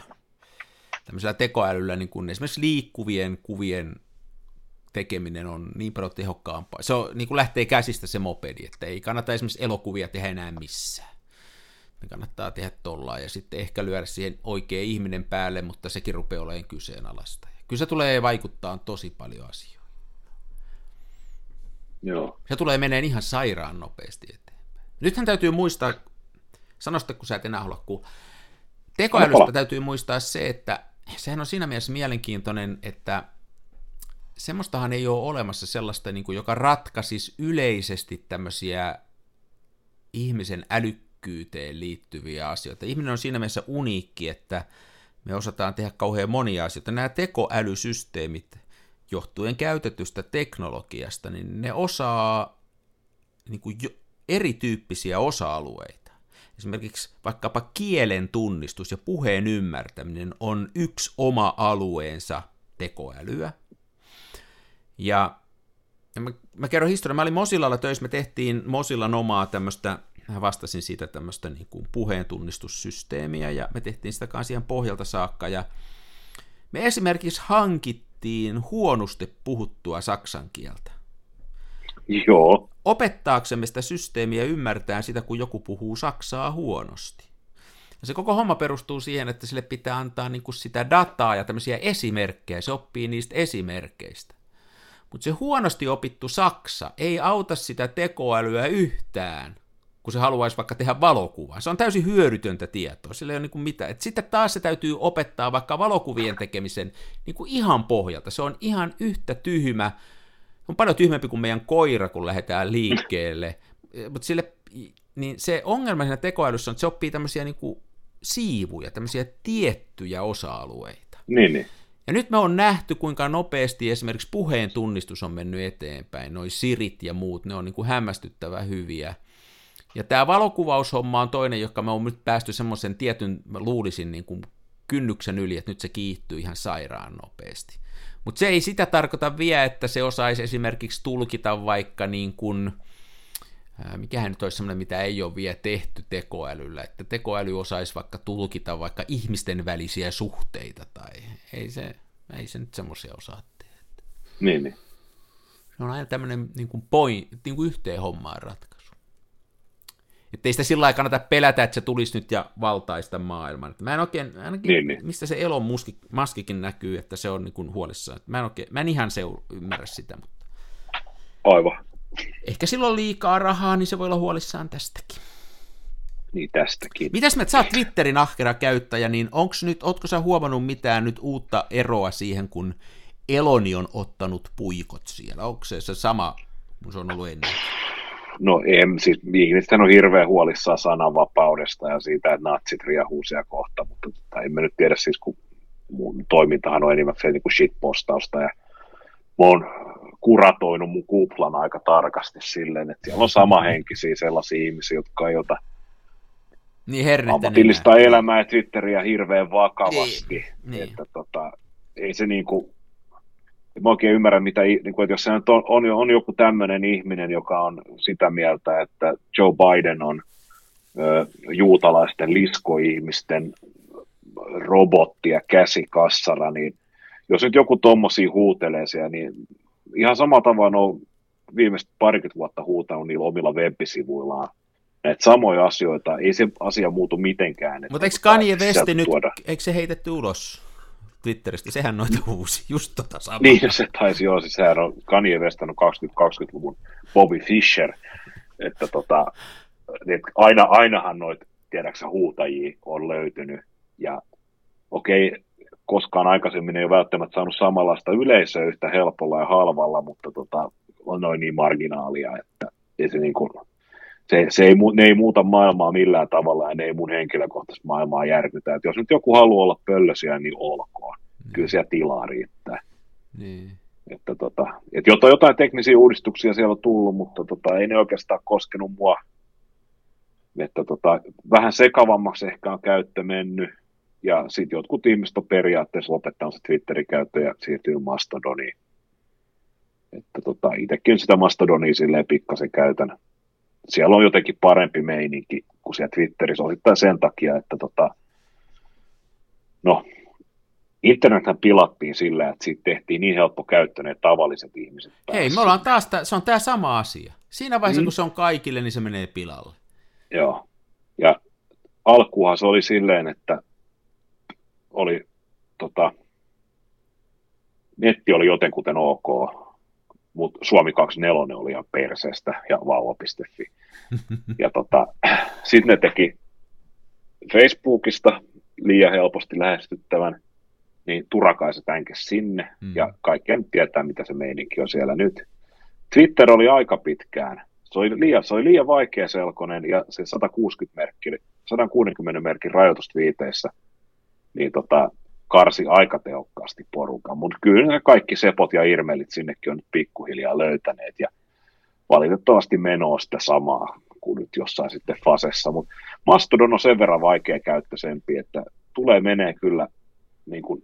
tämmöisellä tekoälyllä niin kun esimerkiksi liikkuvien kuvien tekeminen on niin paljon tehokkaampaa. Se on, niin kun lähtee käsistä se mopedi, että ei kannata esimerkiksi elokuvia tehdä enää missään. Me kannattaa tehdä tollaan ja sitten ehkä lyödä siihen oikea ihminen päälle, mutta sekin rupeaa olemaan kyseenalaista. Kyllä se tulee vaikuttaa tosi paljon asioita. Joo. Se tulee meneen ihan sairaan nopeasti eteenpäin. Nythän täytyy muistaa, sanosta kun sä et enää halua kuulla, tekoälystä täytyy muistaa se, että sehän on siinä mielessä mielenkiintoinen, että semmoistahan ei ole olemassa sellaista, niin kuin, joka ratkaisisi yleisesti tämmöisiä ihmisen älykkyyteen liittyviä asioita. Ihminen on siinä mielessä uniikki, että me osataan tehdä kauhean monia asioita. Nämä tekoälysysteemit, johtuen käytetystä teknologiasta, niin ne osaa niin kuin jo, erityyppisiä osa-alueita. Esimerkiksi vaikkapa kielen tunnistus ja puheen ymmärtäminen on yksi oma alueensa tekoälyä. Ja, ja mä, mä kerron historian, mä olin Mozillalla töissä, me tehtiin Mozillan omaa tämmöistä, mä vastasin siitä tämmöistä niin kuin puheen tunnistussysteemiä, ja me tehtiin sitä kanssa ihan pohjalta saakka, ja me esimerkiksi hankittiin huonosti puhuttua saksan kieltä. Joo. Opettaaksemme sitä systeemiä ymmärtää sitä, kun joku puhuu saksaa huonosti. Ja se koko homma perustuu siihen, että sille pitää antaa niin kuin sitä dataa ja tämmöisiä esimerkkejä. Se oppii niistä esimerkkeistä. Mutta se huonosti opittu saksa ei auta sitä tekoälyä yhtään, kun se haluaisi vaikka tehdä valokuvaa. Se on täysin hyödytöntä tietoa, sillä ei ole niin kuin mitään. Et sitten taas se täytyy opettaa vaikka valokuvien tekemisen niin kuin ihan pohjalta. Se on ihan yhtä tyhmä, on paljon tyhmempi kuin meidän koira, kun lähdetään liikkeelle. Mut sille, niin se ongelma siinä tekoälyssä on, että se oppii tämmöisiä niin kuin siivuja, tämmöisiä tiettyjä osa-alueita. Niin, niin. Ja nyt me on nähty, kuinka nopeasti esimerkiksi puheen tunnistus on mennyt eteenpäin. Noi Sirit ja muut, ne on niin kuin hämmästyttävän hyviä. Ja tämä valokuvaushomma on toinen, joka me on nyt päästy semmoisen tietyn, mä luulisin, niin kuin kynnyksen yli, että nyt se kiihtyy ihan sairaan nopeasti. Mutta se ei sitä tarkoita vielä, että se osaisi esimerkiksi tulkita vaikka niin kuin, mikähän nyt olisi semmoinen, mitä ei ole vielä tehty tekoälyllä, että tekoäly osaisi vaikka tulkita vaikka ihmisten välisiä suhteita, tai ei se, ei se nyt semmoisia osaa tehdä. Niin, niin. Se on aina tämmöinen niin kuin point, niin kuin yhteen hommaan ratkaisu. Että ei sitä sillä lailla kannata pelätä, että se tulisi nyt ja valtaista maailman. Mä en oikein, ainakin, niin, niin. mistä se Elon Muskikin näkyy, että se on niin kuin huolissaan. Mä en, oikein, mä en ihan seur- ymmärrä sitä. Mutta aivan. Ehkä silloin liikaa rahaa, niin se voi olla huolissaan tästäkin. niin tästäkin. Mitäs me, että sä oot Twitterin ahkera käyttäjä, niin onks nyt, ootko sä huomannut mitään nyt uutta eroa siihen, kun Eloni on ottanut puikot siellä? Onko se se sama, kun se on ollut ennen? No en, siis ihmisten on hirveän huolissaan sananvapaudesta ja siitä, että natsit riehuu siellä kohta, mutta tota, en mä nyt tiedä siis, kun mun toimintahan on enimmäkseen niin kuin shitpostausta ja mä oon kuratoinut mun kuplan aika tarkasti silleen, että siellä on samahenkisiä sellaisia ihmisiä, jotka ei ota niin ammatillista enää elämää ja Twitteriä hirveän vakavasti, niin, että niin. Tota, ei se niinku, en mä oikein ymmärrä, mitä, niinku, että jos se on, on, on joku tämmöinen ihminen, joka on sitä mieltä, että Joe Biden on ö, juutalaisten liskoihmisten robotti ja käsikassara, niin jos nyt joku tommosia huutelee siellä, niin ihan samalla tavalla ne on viimeiset parikymmentä vuotta huutanut niillä omilla web-sivuillaan näitä samoja asioita. Ei se asia muutu mitenkään. Mutta eikö Kanye West nyt, tuoda. Eikö se heitetty ulos Twitteristä? Sehän noita uusi, just tota samaa. Niin, se taisi joo. Siis sehän on Kanye West on kaksikymmentäluvun Bobby Fischer. Että tota, että aina, ainahan noita, tiedäksä, huutajia on löytynyt. Ja okei, okay, koskaan aikaisemmin ei ole välttämättä saanut samanlaista yleisöä yhtä helpolla ja halvalla, mutta tota, on noin niin marginaalia, että ei se niin kuin, se, se ei, ne ei muuta maailmaa millään tavalla ja ne ei mun henkilökohtaisesti maailmaa järkytä. Et jos nyt joku haluaa olla pöllösiä, niin olkoon. Mm. Kyllä siellä tilaa riittää. Mm. Että tota, et jotain, jotain teknisiä uudistuksia siellä on tullut, mutta tota, ei ne oikeastaan koskenut mua. Että tota, vähän sekavammaksi ehkä on käyttö mennyt. Ja sitten jotkut ihmiset on periaatteessa lopettanut se Twitterin käyttö ja siirtyy Mastodoniin. Että tota, itsekin sitä Mastodonia silleen pikkasen käytän. Siellä on jotenkin parempi meininki kuin siellä Twitterissä osittain sen takia, että tota, no, internethän pilattiin sillä, että siitä tehtiin niin helppo käyttö ne tavalliset ihmiset päässä. Hei, me ollaan taas, t- se on tämä sama asia. Siinä vaiheessa, mm. kun se on kaikille, niin se menee pilalle. Joo, ja alkuuhan se oli silleen, että oli, tota, netti oli jotenkuten ok, mutta Suomi kaksikymmentäneljä oli ihan perseestä ja vauva piste fi. Ja tota, sitten ne teki Facebookista liian helposti lähestyttävän, niin turakaiset änkes sinne, mm. ja kaikkien tietää, mitä se meininki on siellä nyt. Twitter oli aika pitkään. Se oli liian, se oli liian vaikeaselkoinen, ja se sata kuusikymmentä merkki, sata kuusikymmentä merkin rajoitustviiteissä niin tota, karsi aika tehokkaasti porukan, mutta kyllä kaikki sepot ja irmelit sinnekin on nyt pikkuhiljaa löytäneet, ja valitettavasti menoa sitä samaa kuin nyt jossain sitten fasessa, mutta Mastodon on sen verran vaikea käyttöisempi, että tulee menee kyllä, niin kun,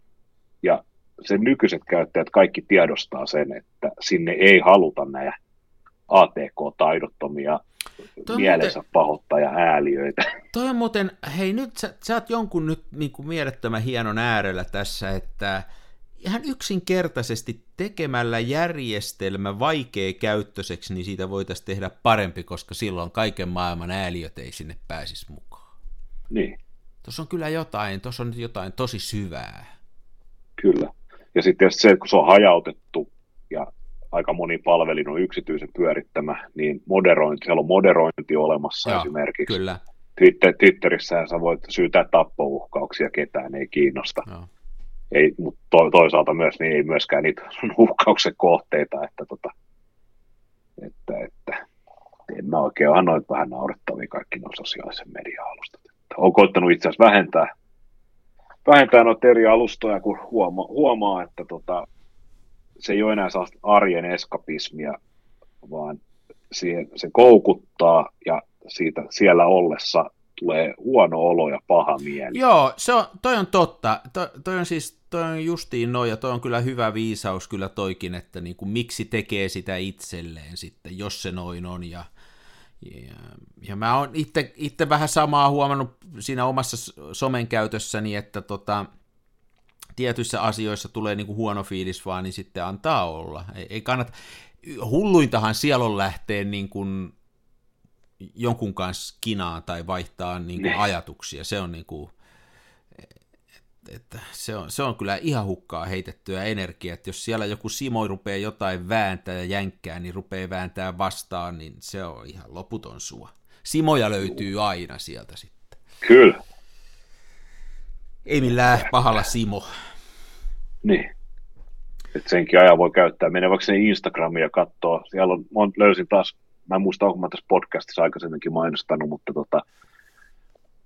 ja sen nykyiset käyttäjät kaikki tiedostaa sen, että sinne ei haluta näitä A T K-taidottomia mielensä muuten, pahoittaja ääliöitä. Toi on muuten, hei nyt sä, sä oot jonkun nyt niin kuin mielettömän hienon äärellä tässä, että ihan yksinkertaisesti tekemällä järjestelmä vaikeakäyttöiseksi, niin siitä voitaisiin tehdä parempi, koska silloin kaiken maailman ääliöt ei sinne pääsisi mukaan. Niin. Tuossa on kyllä jotain, tuossa on jotain tosi syvää. Kyllä. Ja sitten se, kun se on hajautettu ja aika moni palvelin on yksityisen pyörittämä, niin moderointi, siellä on moderointi olemassa. Joo, esimerkiksi. Kyllä. Twitter, Twitterissä sä voit syytää tappouhkauksia, ketään ei kiinnosta. Ei, mutta to, toisaalta myös niin ei myöskään niitä uhkauksen kohteita, että, tota, että, että en mä oikein, onhan noin vähän naurettavia kaikki nuo sosiaalisen median alustat. Olen koittanut itse asiassa vähentää, vähentää noita eri alustoja, kun huomaa, huomaa että tota, se ei ole enää sellaista arjen eskapismia, vaan siihen, se koukuttaa ja siitä siellä ollessa tulee huono olo ja paha mieli. Joo, se on, toi on totta. To, toi on siis toi on justiin noin ja toi on kyllä hyvä viisaus kyllä toikin, että niin kuin, miksi tekee sitä itselleen sitten, jos se noin on. Ja, ja, ja mä oon itse, itse vähän samaa huomannut siinä omassa somen käytössäni, että tota, tietyissä asioissa tulee niin kuin huono fiilis vaan, niin sitten antaa olla. Ei, ei kannata. Hulluintahan siellä on lähteä niin kuin jonkun kanssa kinaan tai vaihtaa niin kuin ajatuksia. Se on, niin kuin, et, et, se, on, se on kyllä ihan hukkaa heitettyä energiaa. Jos siellä joku Simo rupeaa jotain vääntää ja jänkkää, niin rupeaa vääntää vastaan, niin se on ihan loputon sua. Simoja löytyy aina sieltä sitten. Kyllä. Ei millään pahalla Simo. Niin. Et senkin ajan voi käyttää. Mene vaikka sinne Instagramiin ja katsoo. Siellä on, on, löysin taas, mä en muista, onko mä tässä podcastissa aikaisemminkin mainostanut, mutta tota,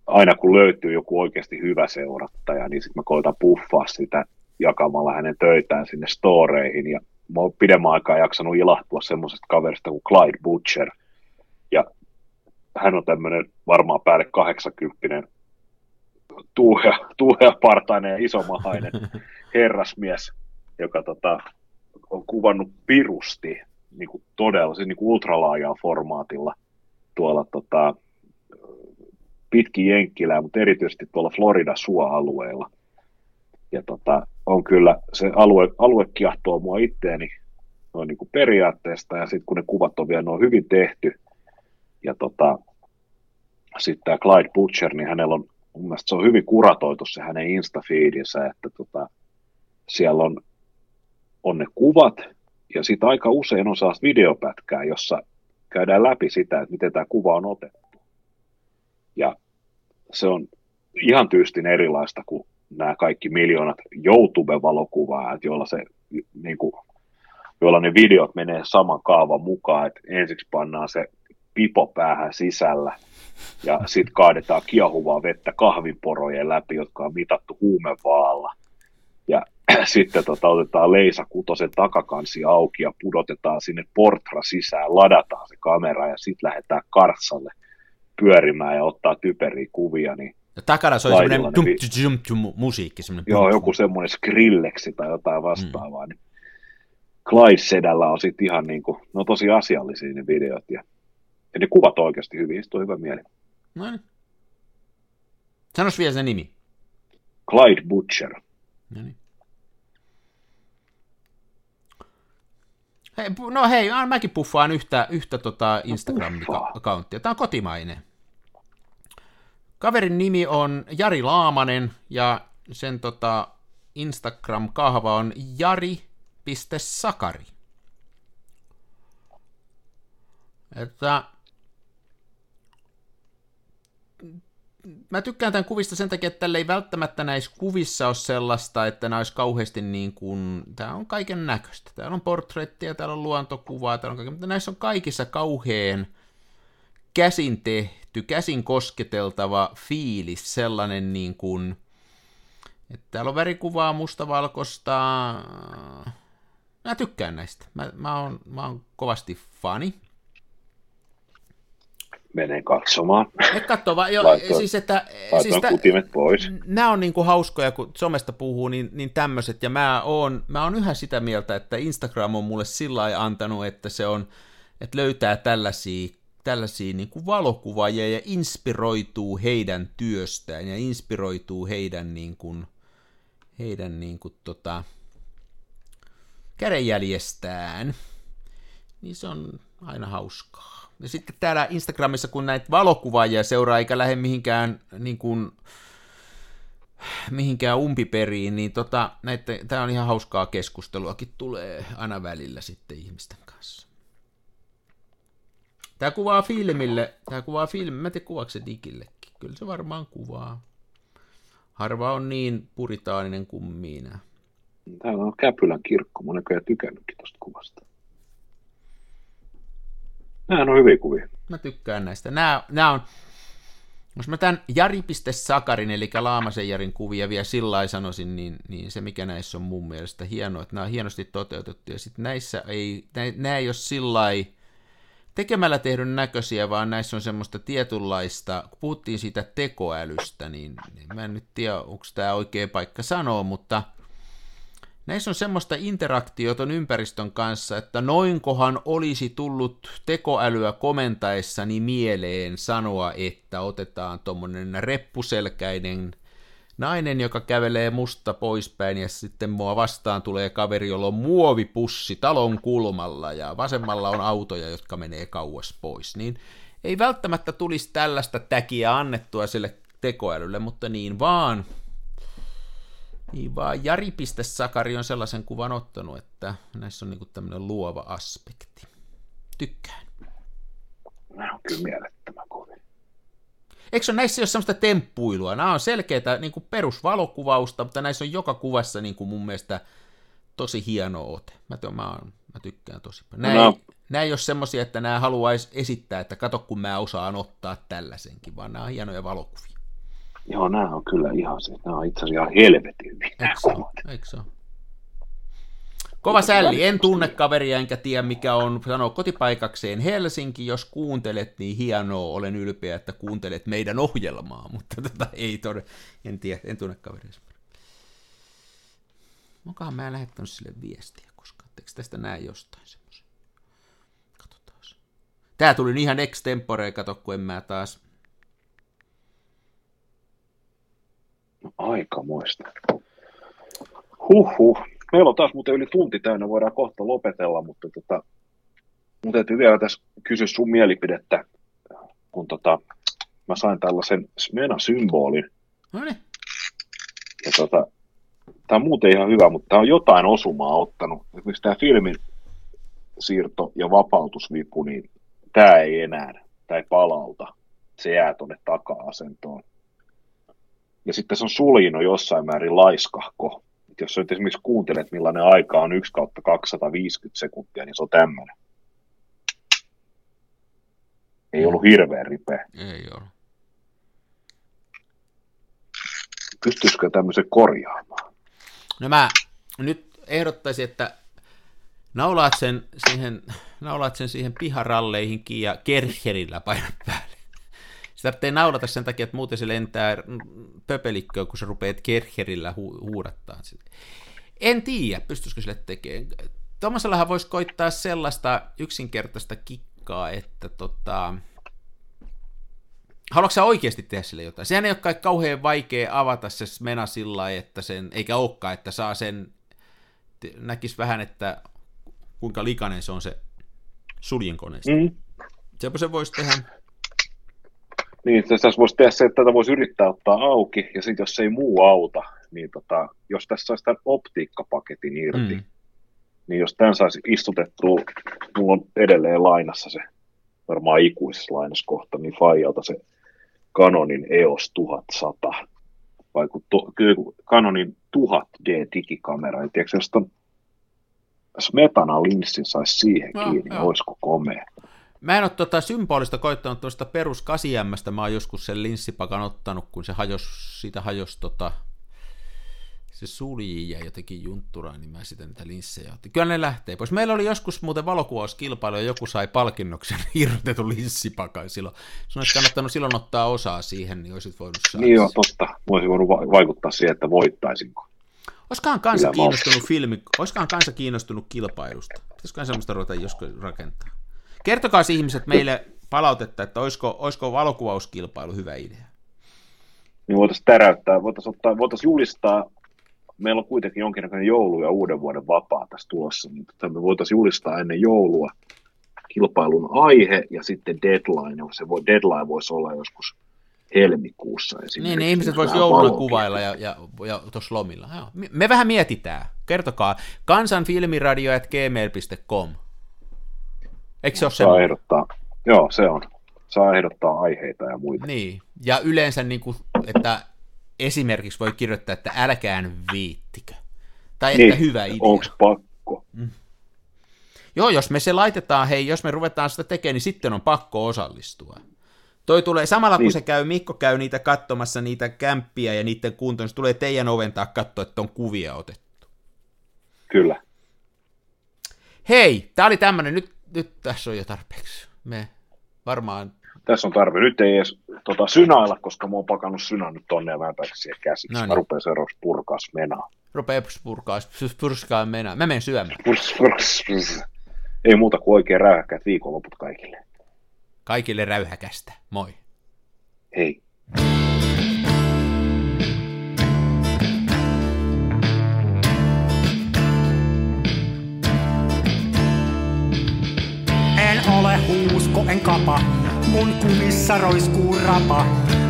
aina kun löytyy joku oikeasti hyvä seurattaja, niin sitten mä koitan puffaa sitä jakamalla hänen töitään sinne storeihin. Ja mä oon pidemmän aikaa jaksanut ilahtua semmoisesta kaverista kuin Clyde Butcher. Ja hän on tämmöinen varmaan päälle kahdeksankymppinen tuuhea, tuuheapartainen ja isomahainen herrasmies, joka tota, on kuvannut pirusti niin kuin todella, siis niin kuin ultralaajaa formaatilla tuolla tota, pitkin Jenkkilää, mutta erityisesti tuolla Florida-suoalueella. Ja tota, on kyllä, se alue, alue kiehtoo mua itteeni noin niin kuin periaatteesta, ja sitten kun ne kuvat on vielä noin hyvin tehty, ja tota, sitten tämä Clyde Butcher, niin hänellä on, mun mielestä se on hyvin kuratoitu se hänen Insta-feedinsä, että tota, siellä on, on ne kuvat, ja sitten aika usein on saas videopätkää, jossa käydään läpi sitä, että miten tämä kuva on otettu. Ja se on ihan tyystin erilaista kuin nämä kaikki miljoonat YouTube-valokuvaa, joilla, se, niin kuin, joilla ne videot menee saman kaavan mukaan, että ensiksi pannaan se pipo päähän sisällä, ja sitten kaadetaan kiehuvaa vettä kahvinporojen läpi, jotka on mitattu huumevaalla. Ja sitten tota, otetaan leisakutosen takakansi auki ja pudotetaan sinne portra sisään, ladataan se kamera ja sitten lähdetään kartsalle pyörimään ja ottaa typeriä kuvia. Niin ja takana se on semmoinen tum-tum-tum-musiikki. Joo, joku semmoinen Skrillexi tai jotain vastaavaa. Mm. Niin Clyde-sedällä on sitten ihan niin kuin, no tosi asiallisia ne videot ja ja ne kuvat oikeasti hyvin, se on hyvä mieli. No niin. Sanois vielä se nimi. Clyde Butcher. No niin. Hei, no hei, mäkin puffaan yhtä, yhtä tota Instagram-accounttia. Tämä on kotimainen. Kaverin nimi on Jari Laamanen ja sen tota Instagram-kahva on jari piste sakari. Että mä tykkään tämän kuvista sen takia, että tällä ei välttämättä näissä kuvissa ole sellaista, että nämä olisi kauheasti niin kuin, tämä on kaiken näköistä. Täällä on portreittia, täällä on luontokuvaa, täällä on kaiken, mutta näissä on kaikissa kauhean käsin tehty, käsin kosketeltava fiilis, sellainen niin kuin, että täällä on värikuvaa, mustavalkoista. Mä tykkään näistä. Mä, mä, oon, mä oon kovasti fani. Menen katsomaan. Et katso vaan, jo, laitoin, siis että... Siis tä, kutimet pois. Nämä on niin kuin hauskoja, kun somesta puhuu, niin, niin tämmöiset, ja mä oon, mä oon yhä sitä mieltä, että Instagram on mulle sillä lailla antanut, että se on, että löytää tällaisia, tällaisia niin kuin valokuvaajia ja inspiroituu heidän työstään, ja inspiroituu heidän niin kuin, heidän niin kuin tota, kädenjäljestään, niin se on aina hauskaa. Ja sitten täällä Instagramissa, kun näitä valokuvaajia seuraa, eikä lähde mihinkään, niin kuin, mihinkään umpiperiin, niin tota, tämä on ihan hauskaa keskusteluakin, tulee aina välillä sitten ihmisten kanssa. Tämä kuvaa filmille, tämä kuvaa filmille, mä tein kuvaksi digillekin, kyllä se varmaan kuvaa. Harva on niin puritaaninen kuin minä. Täällä on Käpylän kirkko, mä olen kyllä tykännytkin tuosta kuvasta. Nämä on hyviä kuvia. Mä tykkään näistä. Nämä, nämä on, jos mä tämän Jari piste Sakarin, eli Laamasen Jarin kuvia vielä sillä lailla sanoisin, niin, niin se mikä näissä on mun mielestä hienoa, että nämä on hienosti toteutettu, ja sitten näissä ei, nämä ei ole sillä lailla tekemällä tehdyn näköisiä, vaan näissä on semmoista tietynlaista, kun puhuttiin siitä tekoälystä, niin mä en nyt tiedä, onko tämä oikea paikka sanoa, mutta näissä on semmoista interaktiota ympäristön kanssa, että noinkohan olisi tullut tekoälyä komentaessani mieleen sanoa, että otetaan tuommoinen reppuselkäinen nainen, joka kävelee musta poispäin, ja sitten mua vastaan tulee kaveri, jolla on muovipussi talon kulmalla, ja vasemmalla on autoja, jotka menee kauas pois. Niin ei välttämättä tulisi tällaista täkiä annettua sille tekoälylle, mutta niin vaan... Niin vaan Jari piste Sakari on sellaisen kuvan ottanut, että näissä on niinku tämmöinen luova aspekti. Tykkään. nämä on kyllä mielettömän kovia. Eikö näissä ole semmoista temppuilua? Nämä on selkeää niin kuin perusvalokuvausta, mutta näissä on joka kuvassa niin kuin mun mielestä tosi hieno ote. Mä, tuon, mä, on, mä tykkään tosi paljon. Nämä, no. nämä ei ole semmoisia, että nämä haluaisi esittää, että kato kun mä osaan ottaa tällaisenkin, vaan nämä on hienoja valokuvia. Joo, nämä on kyllä ihan se. Nämä on itse asiassa helvetin hyviä. Eikö se ole? Kova sälli, en tunne kaveria enkä tiedä mikä on, sanoo kotipaikakseen Helsinki, jos kuuntelet, niin hienoa, olen ylpeä, että kuuntelet meidän ohjelmaa, mutta tota, ei todella, en tiedä, en tunne kaveria. Onkohan mä en lähettänyt sille viestiä koskaan, etteikö tästä näe jostain semmoisen? Katsotaan. Tää tuli ihan extemporeen, kato kun en mä taas. No, aika muista. Huhhuh. Meillä on taas muuten yli tunti täynnä, voidaan kohta lopetella, mutta tota, mun täytyy vielä tässä kysyä sun mielipidettä, kun tota, mä sain tällaisen Smena-symbolin. No niin. Ja tota, tää on muuten ihan hyvä, mutta tää on jotain osumaa ottanut. Esimerkiksi tää filmin siirto- ja vapautusvipu, niin tää ei enää, tää ei palauta. Se jää tonne taka-asentoon. Ja sitten se on suljinut jossain määrin laiskahko. Jos sä nyt esimerkiksi kuuntelet, millainen aika on yksi kautta kaksisataaviisikymmentä sekuntia, niin se on tämmöinen. Ei ollut hirveän ripeä. Ei ole. Pystyisikö tämmöisen korjaamaan? No mä nyt ehdottaisin, että naulaat sen siihen, naulaat sen siihen piharalleihinkin ja kercherillä painat päälle. Sitä tarvitsee naulata sen takia, että muuten se lentää pöpelikköön, kun sä rupeat kercherillä hu- huudattaa sitä. En tiedä, pystyisikö sille tekemään. Tuommoisellahan voisi koittaa sellaista yksinkertaista kikkaa, että tota... haluatko sä oikeasti tehdä sille jotain? Sehän ei ole kai kauhean vaikea avata se mena sillä lailla, että sen, eikä olekaan, että saa sen, näkisi vähän, että kuinka likainen se on se suljinkoneesta. Mm. Sepä se voisi tehdä. Niin, tässä voisi tehdä se, että tätä voisi yrittää ottaa auki, ja sitten jos ei muu auta, niin tota, jos tässä saisi tämän optiikkapaketin irti, mm. niin jos tämän saisi istutettua, mulla on edelleen lainassa se, varmaan ikuisessa lainaskohta, niin faijalta se Canonin E O S tuhatsata, vai kun to, kyllä Canonin tuhat D-digikamera, niin tiedätkö, jos tämän Smetana-linssin saisi siihen kiinni, no, niin olisiko komea. Mä en ole tuota symbolista koittanut tuosta perus kahdeksan ämmästä, mä oon joskus sen linssipakan ottanut, kun se hajos, siitä hajosi tota, se sulji ja jotenkin juntturaan, niin mä sitä niitä linssejä otin. Kyllä ne lähtee pois. Meillä oli joskus muuten valokuvauskilpailu ja joku sai palkinnoksen irrotetun linssipakan silloin. Sun olisi kannattanut silloin ottaa osaa siihen, niin olisit voinut saada. Niin joo, totta. Voisin voinut vaikuttaa siihen, että voittaisinko. Olisikohan kansa kiinnostunut filmi, olisikohan kansa kiinnostunut kilpailusta? Pitäisiköhän semmoista ruveta joskus rakentaa? Kertokaa ihmiset meille palautetta, että olisiko, olisiko valokuvauskilpailu hyvä idea. Niin voitaisiin täräyttää, voitaisiin, ottaa, voitaisiin julistaa, meillä on kuitenkin jonkinnäköinen joulu ja uuden vuoden vapaa tässä tulossa, mutta me voitaisiin julistaa ennen joulua kilpailun aihe ja sitten deadline, se voi, deadline voisi olla joskus helmikuussa. Niin, niin ihmiset voisivat jouluna kuvailla ja, ja, ja tuossa lomilla. Me, me vähän mietitään, kertokaa, kansanfilmiradio at gmail piste com. Eikö se ole semmoinen? Saa ehdottaa. Joo, se on. Saa ehdottaa aiheita ja muita. Niin, ja yleensä niin kuin, että esimerkiksi voi kirjoittaa, että älkään viittikö. Tai niin, että hyvä idea. Onko pakko? Mm. Joo, jos me se laitetaan, hei, jos me ruvetaan sitä tekemään, niin sitten on pakko osallistua. Toi tulee, samalla niin. Kun se käy, Mikko käy niitä katsomassa, niitä kämppiä ja niiden kuntoon, se tulee teidän oventaa katsoa, että on kuvia otettu. Kyllä. Hei, tää oli tämmönen nyt. Nyt tässä on jo tarpeeksi. Me varmaan... Tässä on tarve. Nyt ei edes tota, synailla, koska mä oon pakannut synan nyt tonne ja vääpäiksi siihen käsiksi. No niin. Mä rupean seuraavaksi purkaa menaa. Rupean purkaa, purskaa menaa. Mä menen syömään. Purs, purs, purs. Ei muuta kuin oikein räyhäkät viikonloput kaikille. Kaikille räyhäkästä. Moi. Hei. Ole huusko en kapa, mun kumissa roiskuu rapa.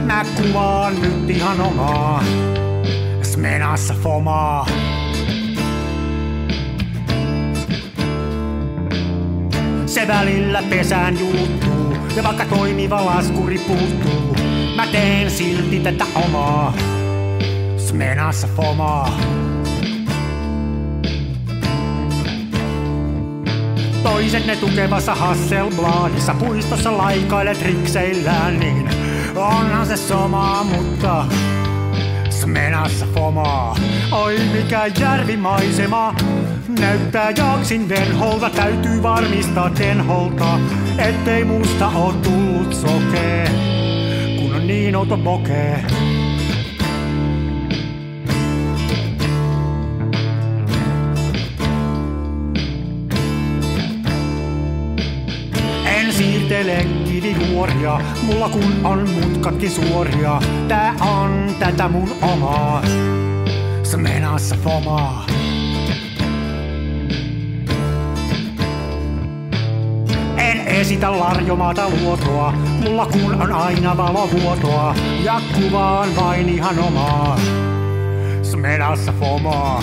Mä kuvaan nyt ihan omaa, Smenassa fomaa. Se välillä pesään juuttuu, Ja vaikka toimiva laskuri puuttuu, mä teen silti tätä omaa Smenassa fomaa. Toiset ne tukevassa Hasselbladissa puistossa laikaile trikseillään, niin onhan se sama, mutta Smenassa fomaa. Oi mikä järvimaisema, näyttää jaksin venholta, täytyy varmistaa tenholta, ettei musta oo tullut sokee, kun on niin outo pokee. Siirtele kivijuoria, mulla kun on mutkatkin suoria. Tää on tätä mun omaa Smenassa fomaa. En esitä larjomaata luotoa, mulla kun on aina valovuotoa. Ja kuvaan vain ihan omaa Smenassa fomaa.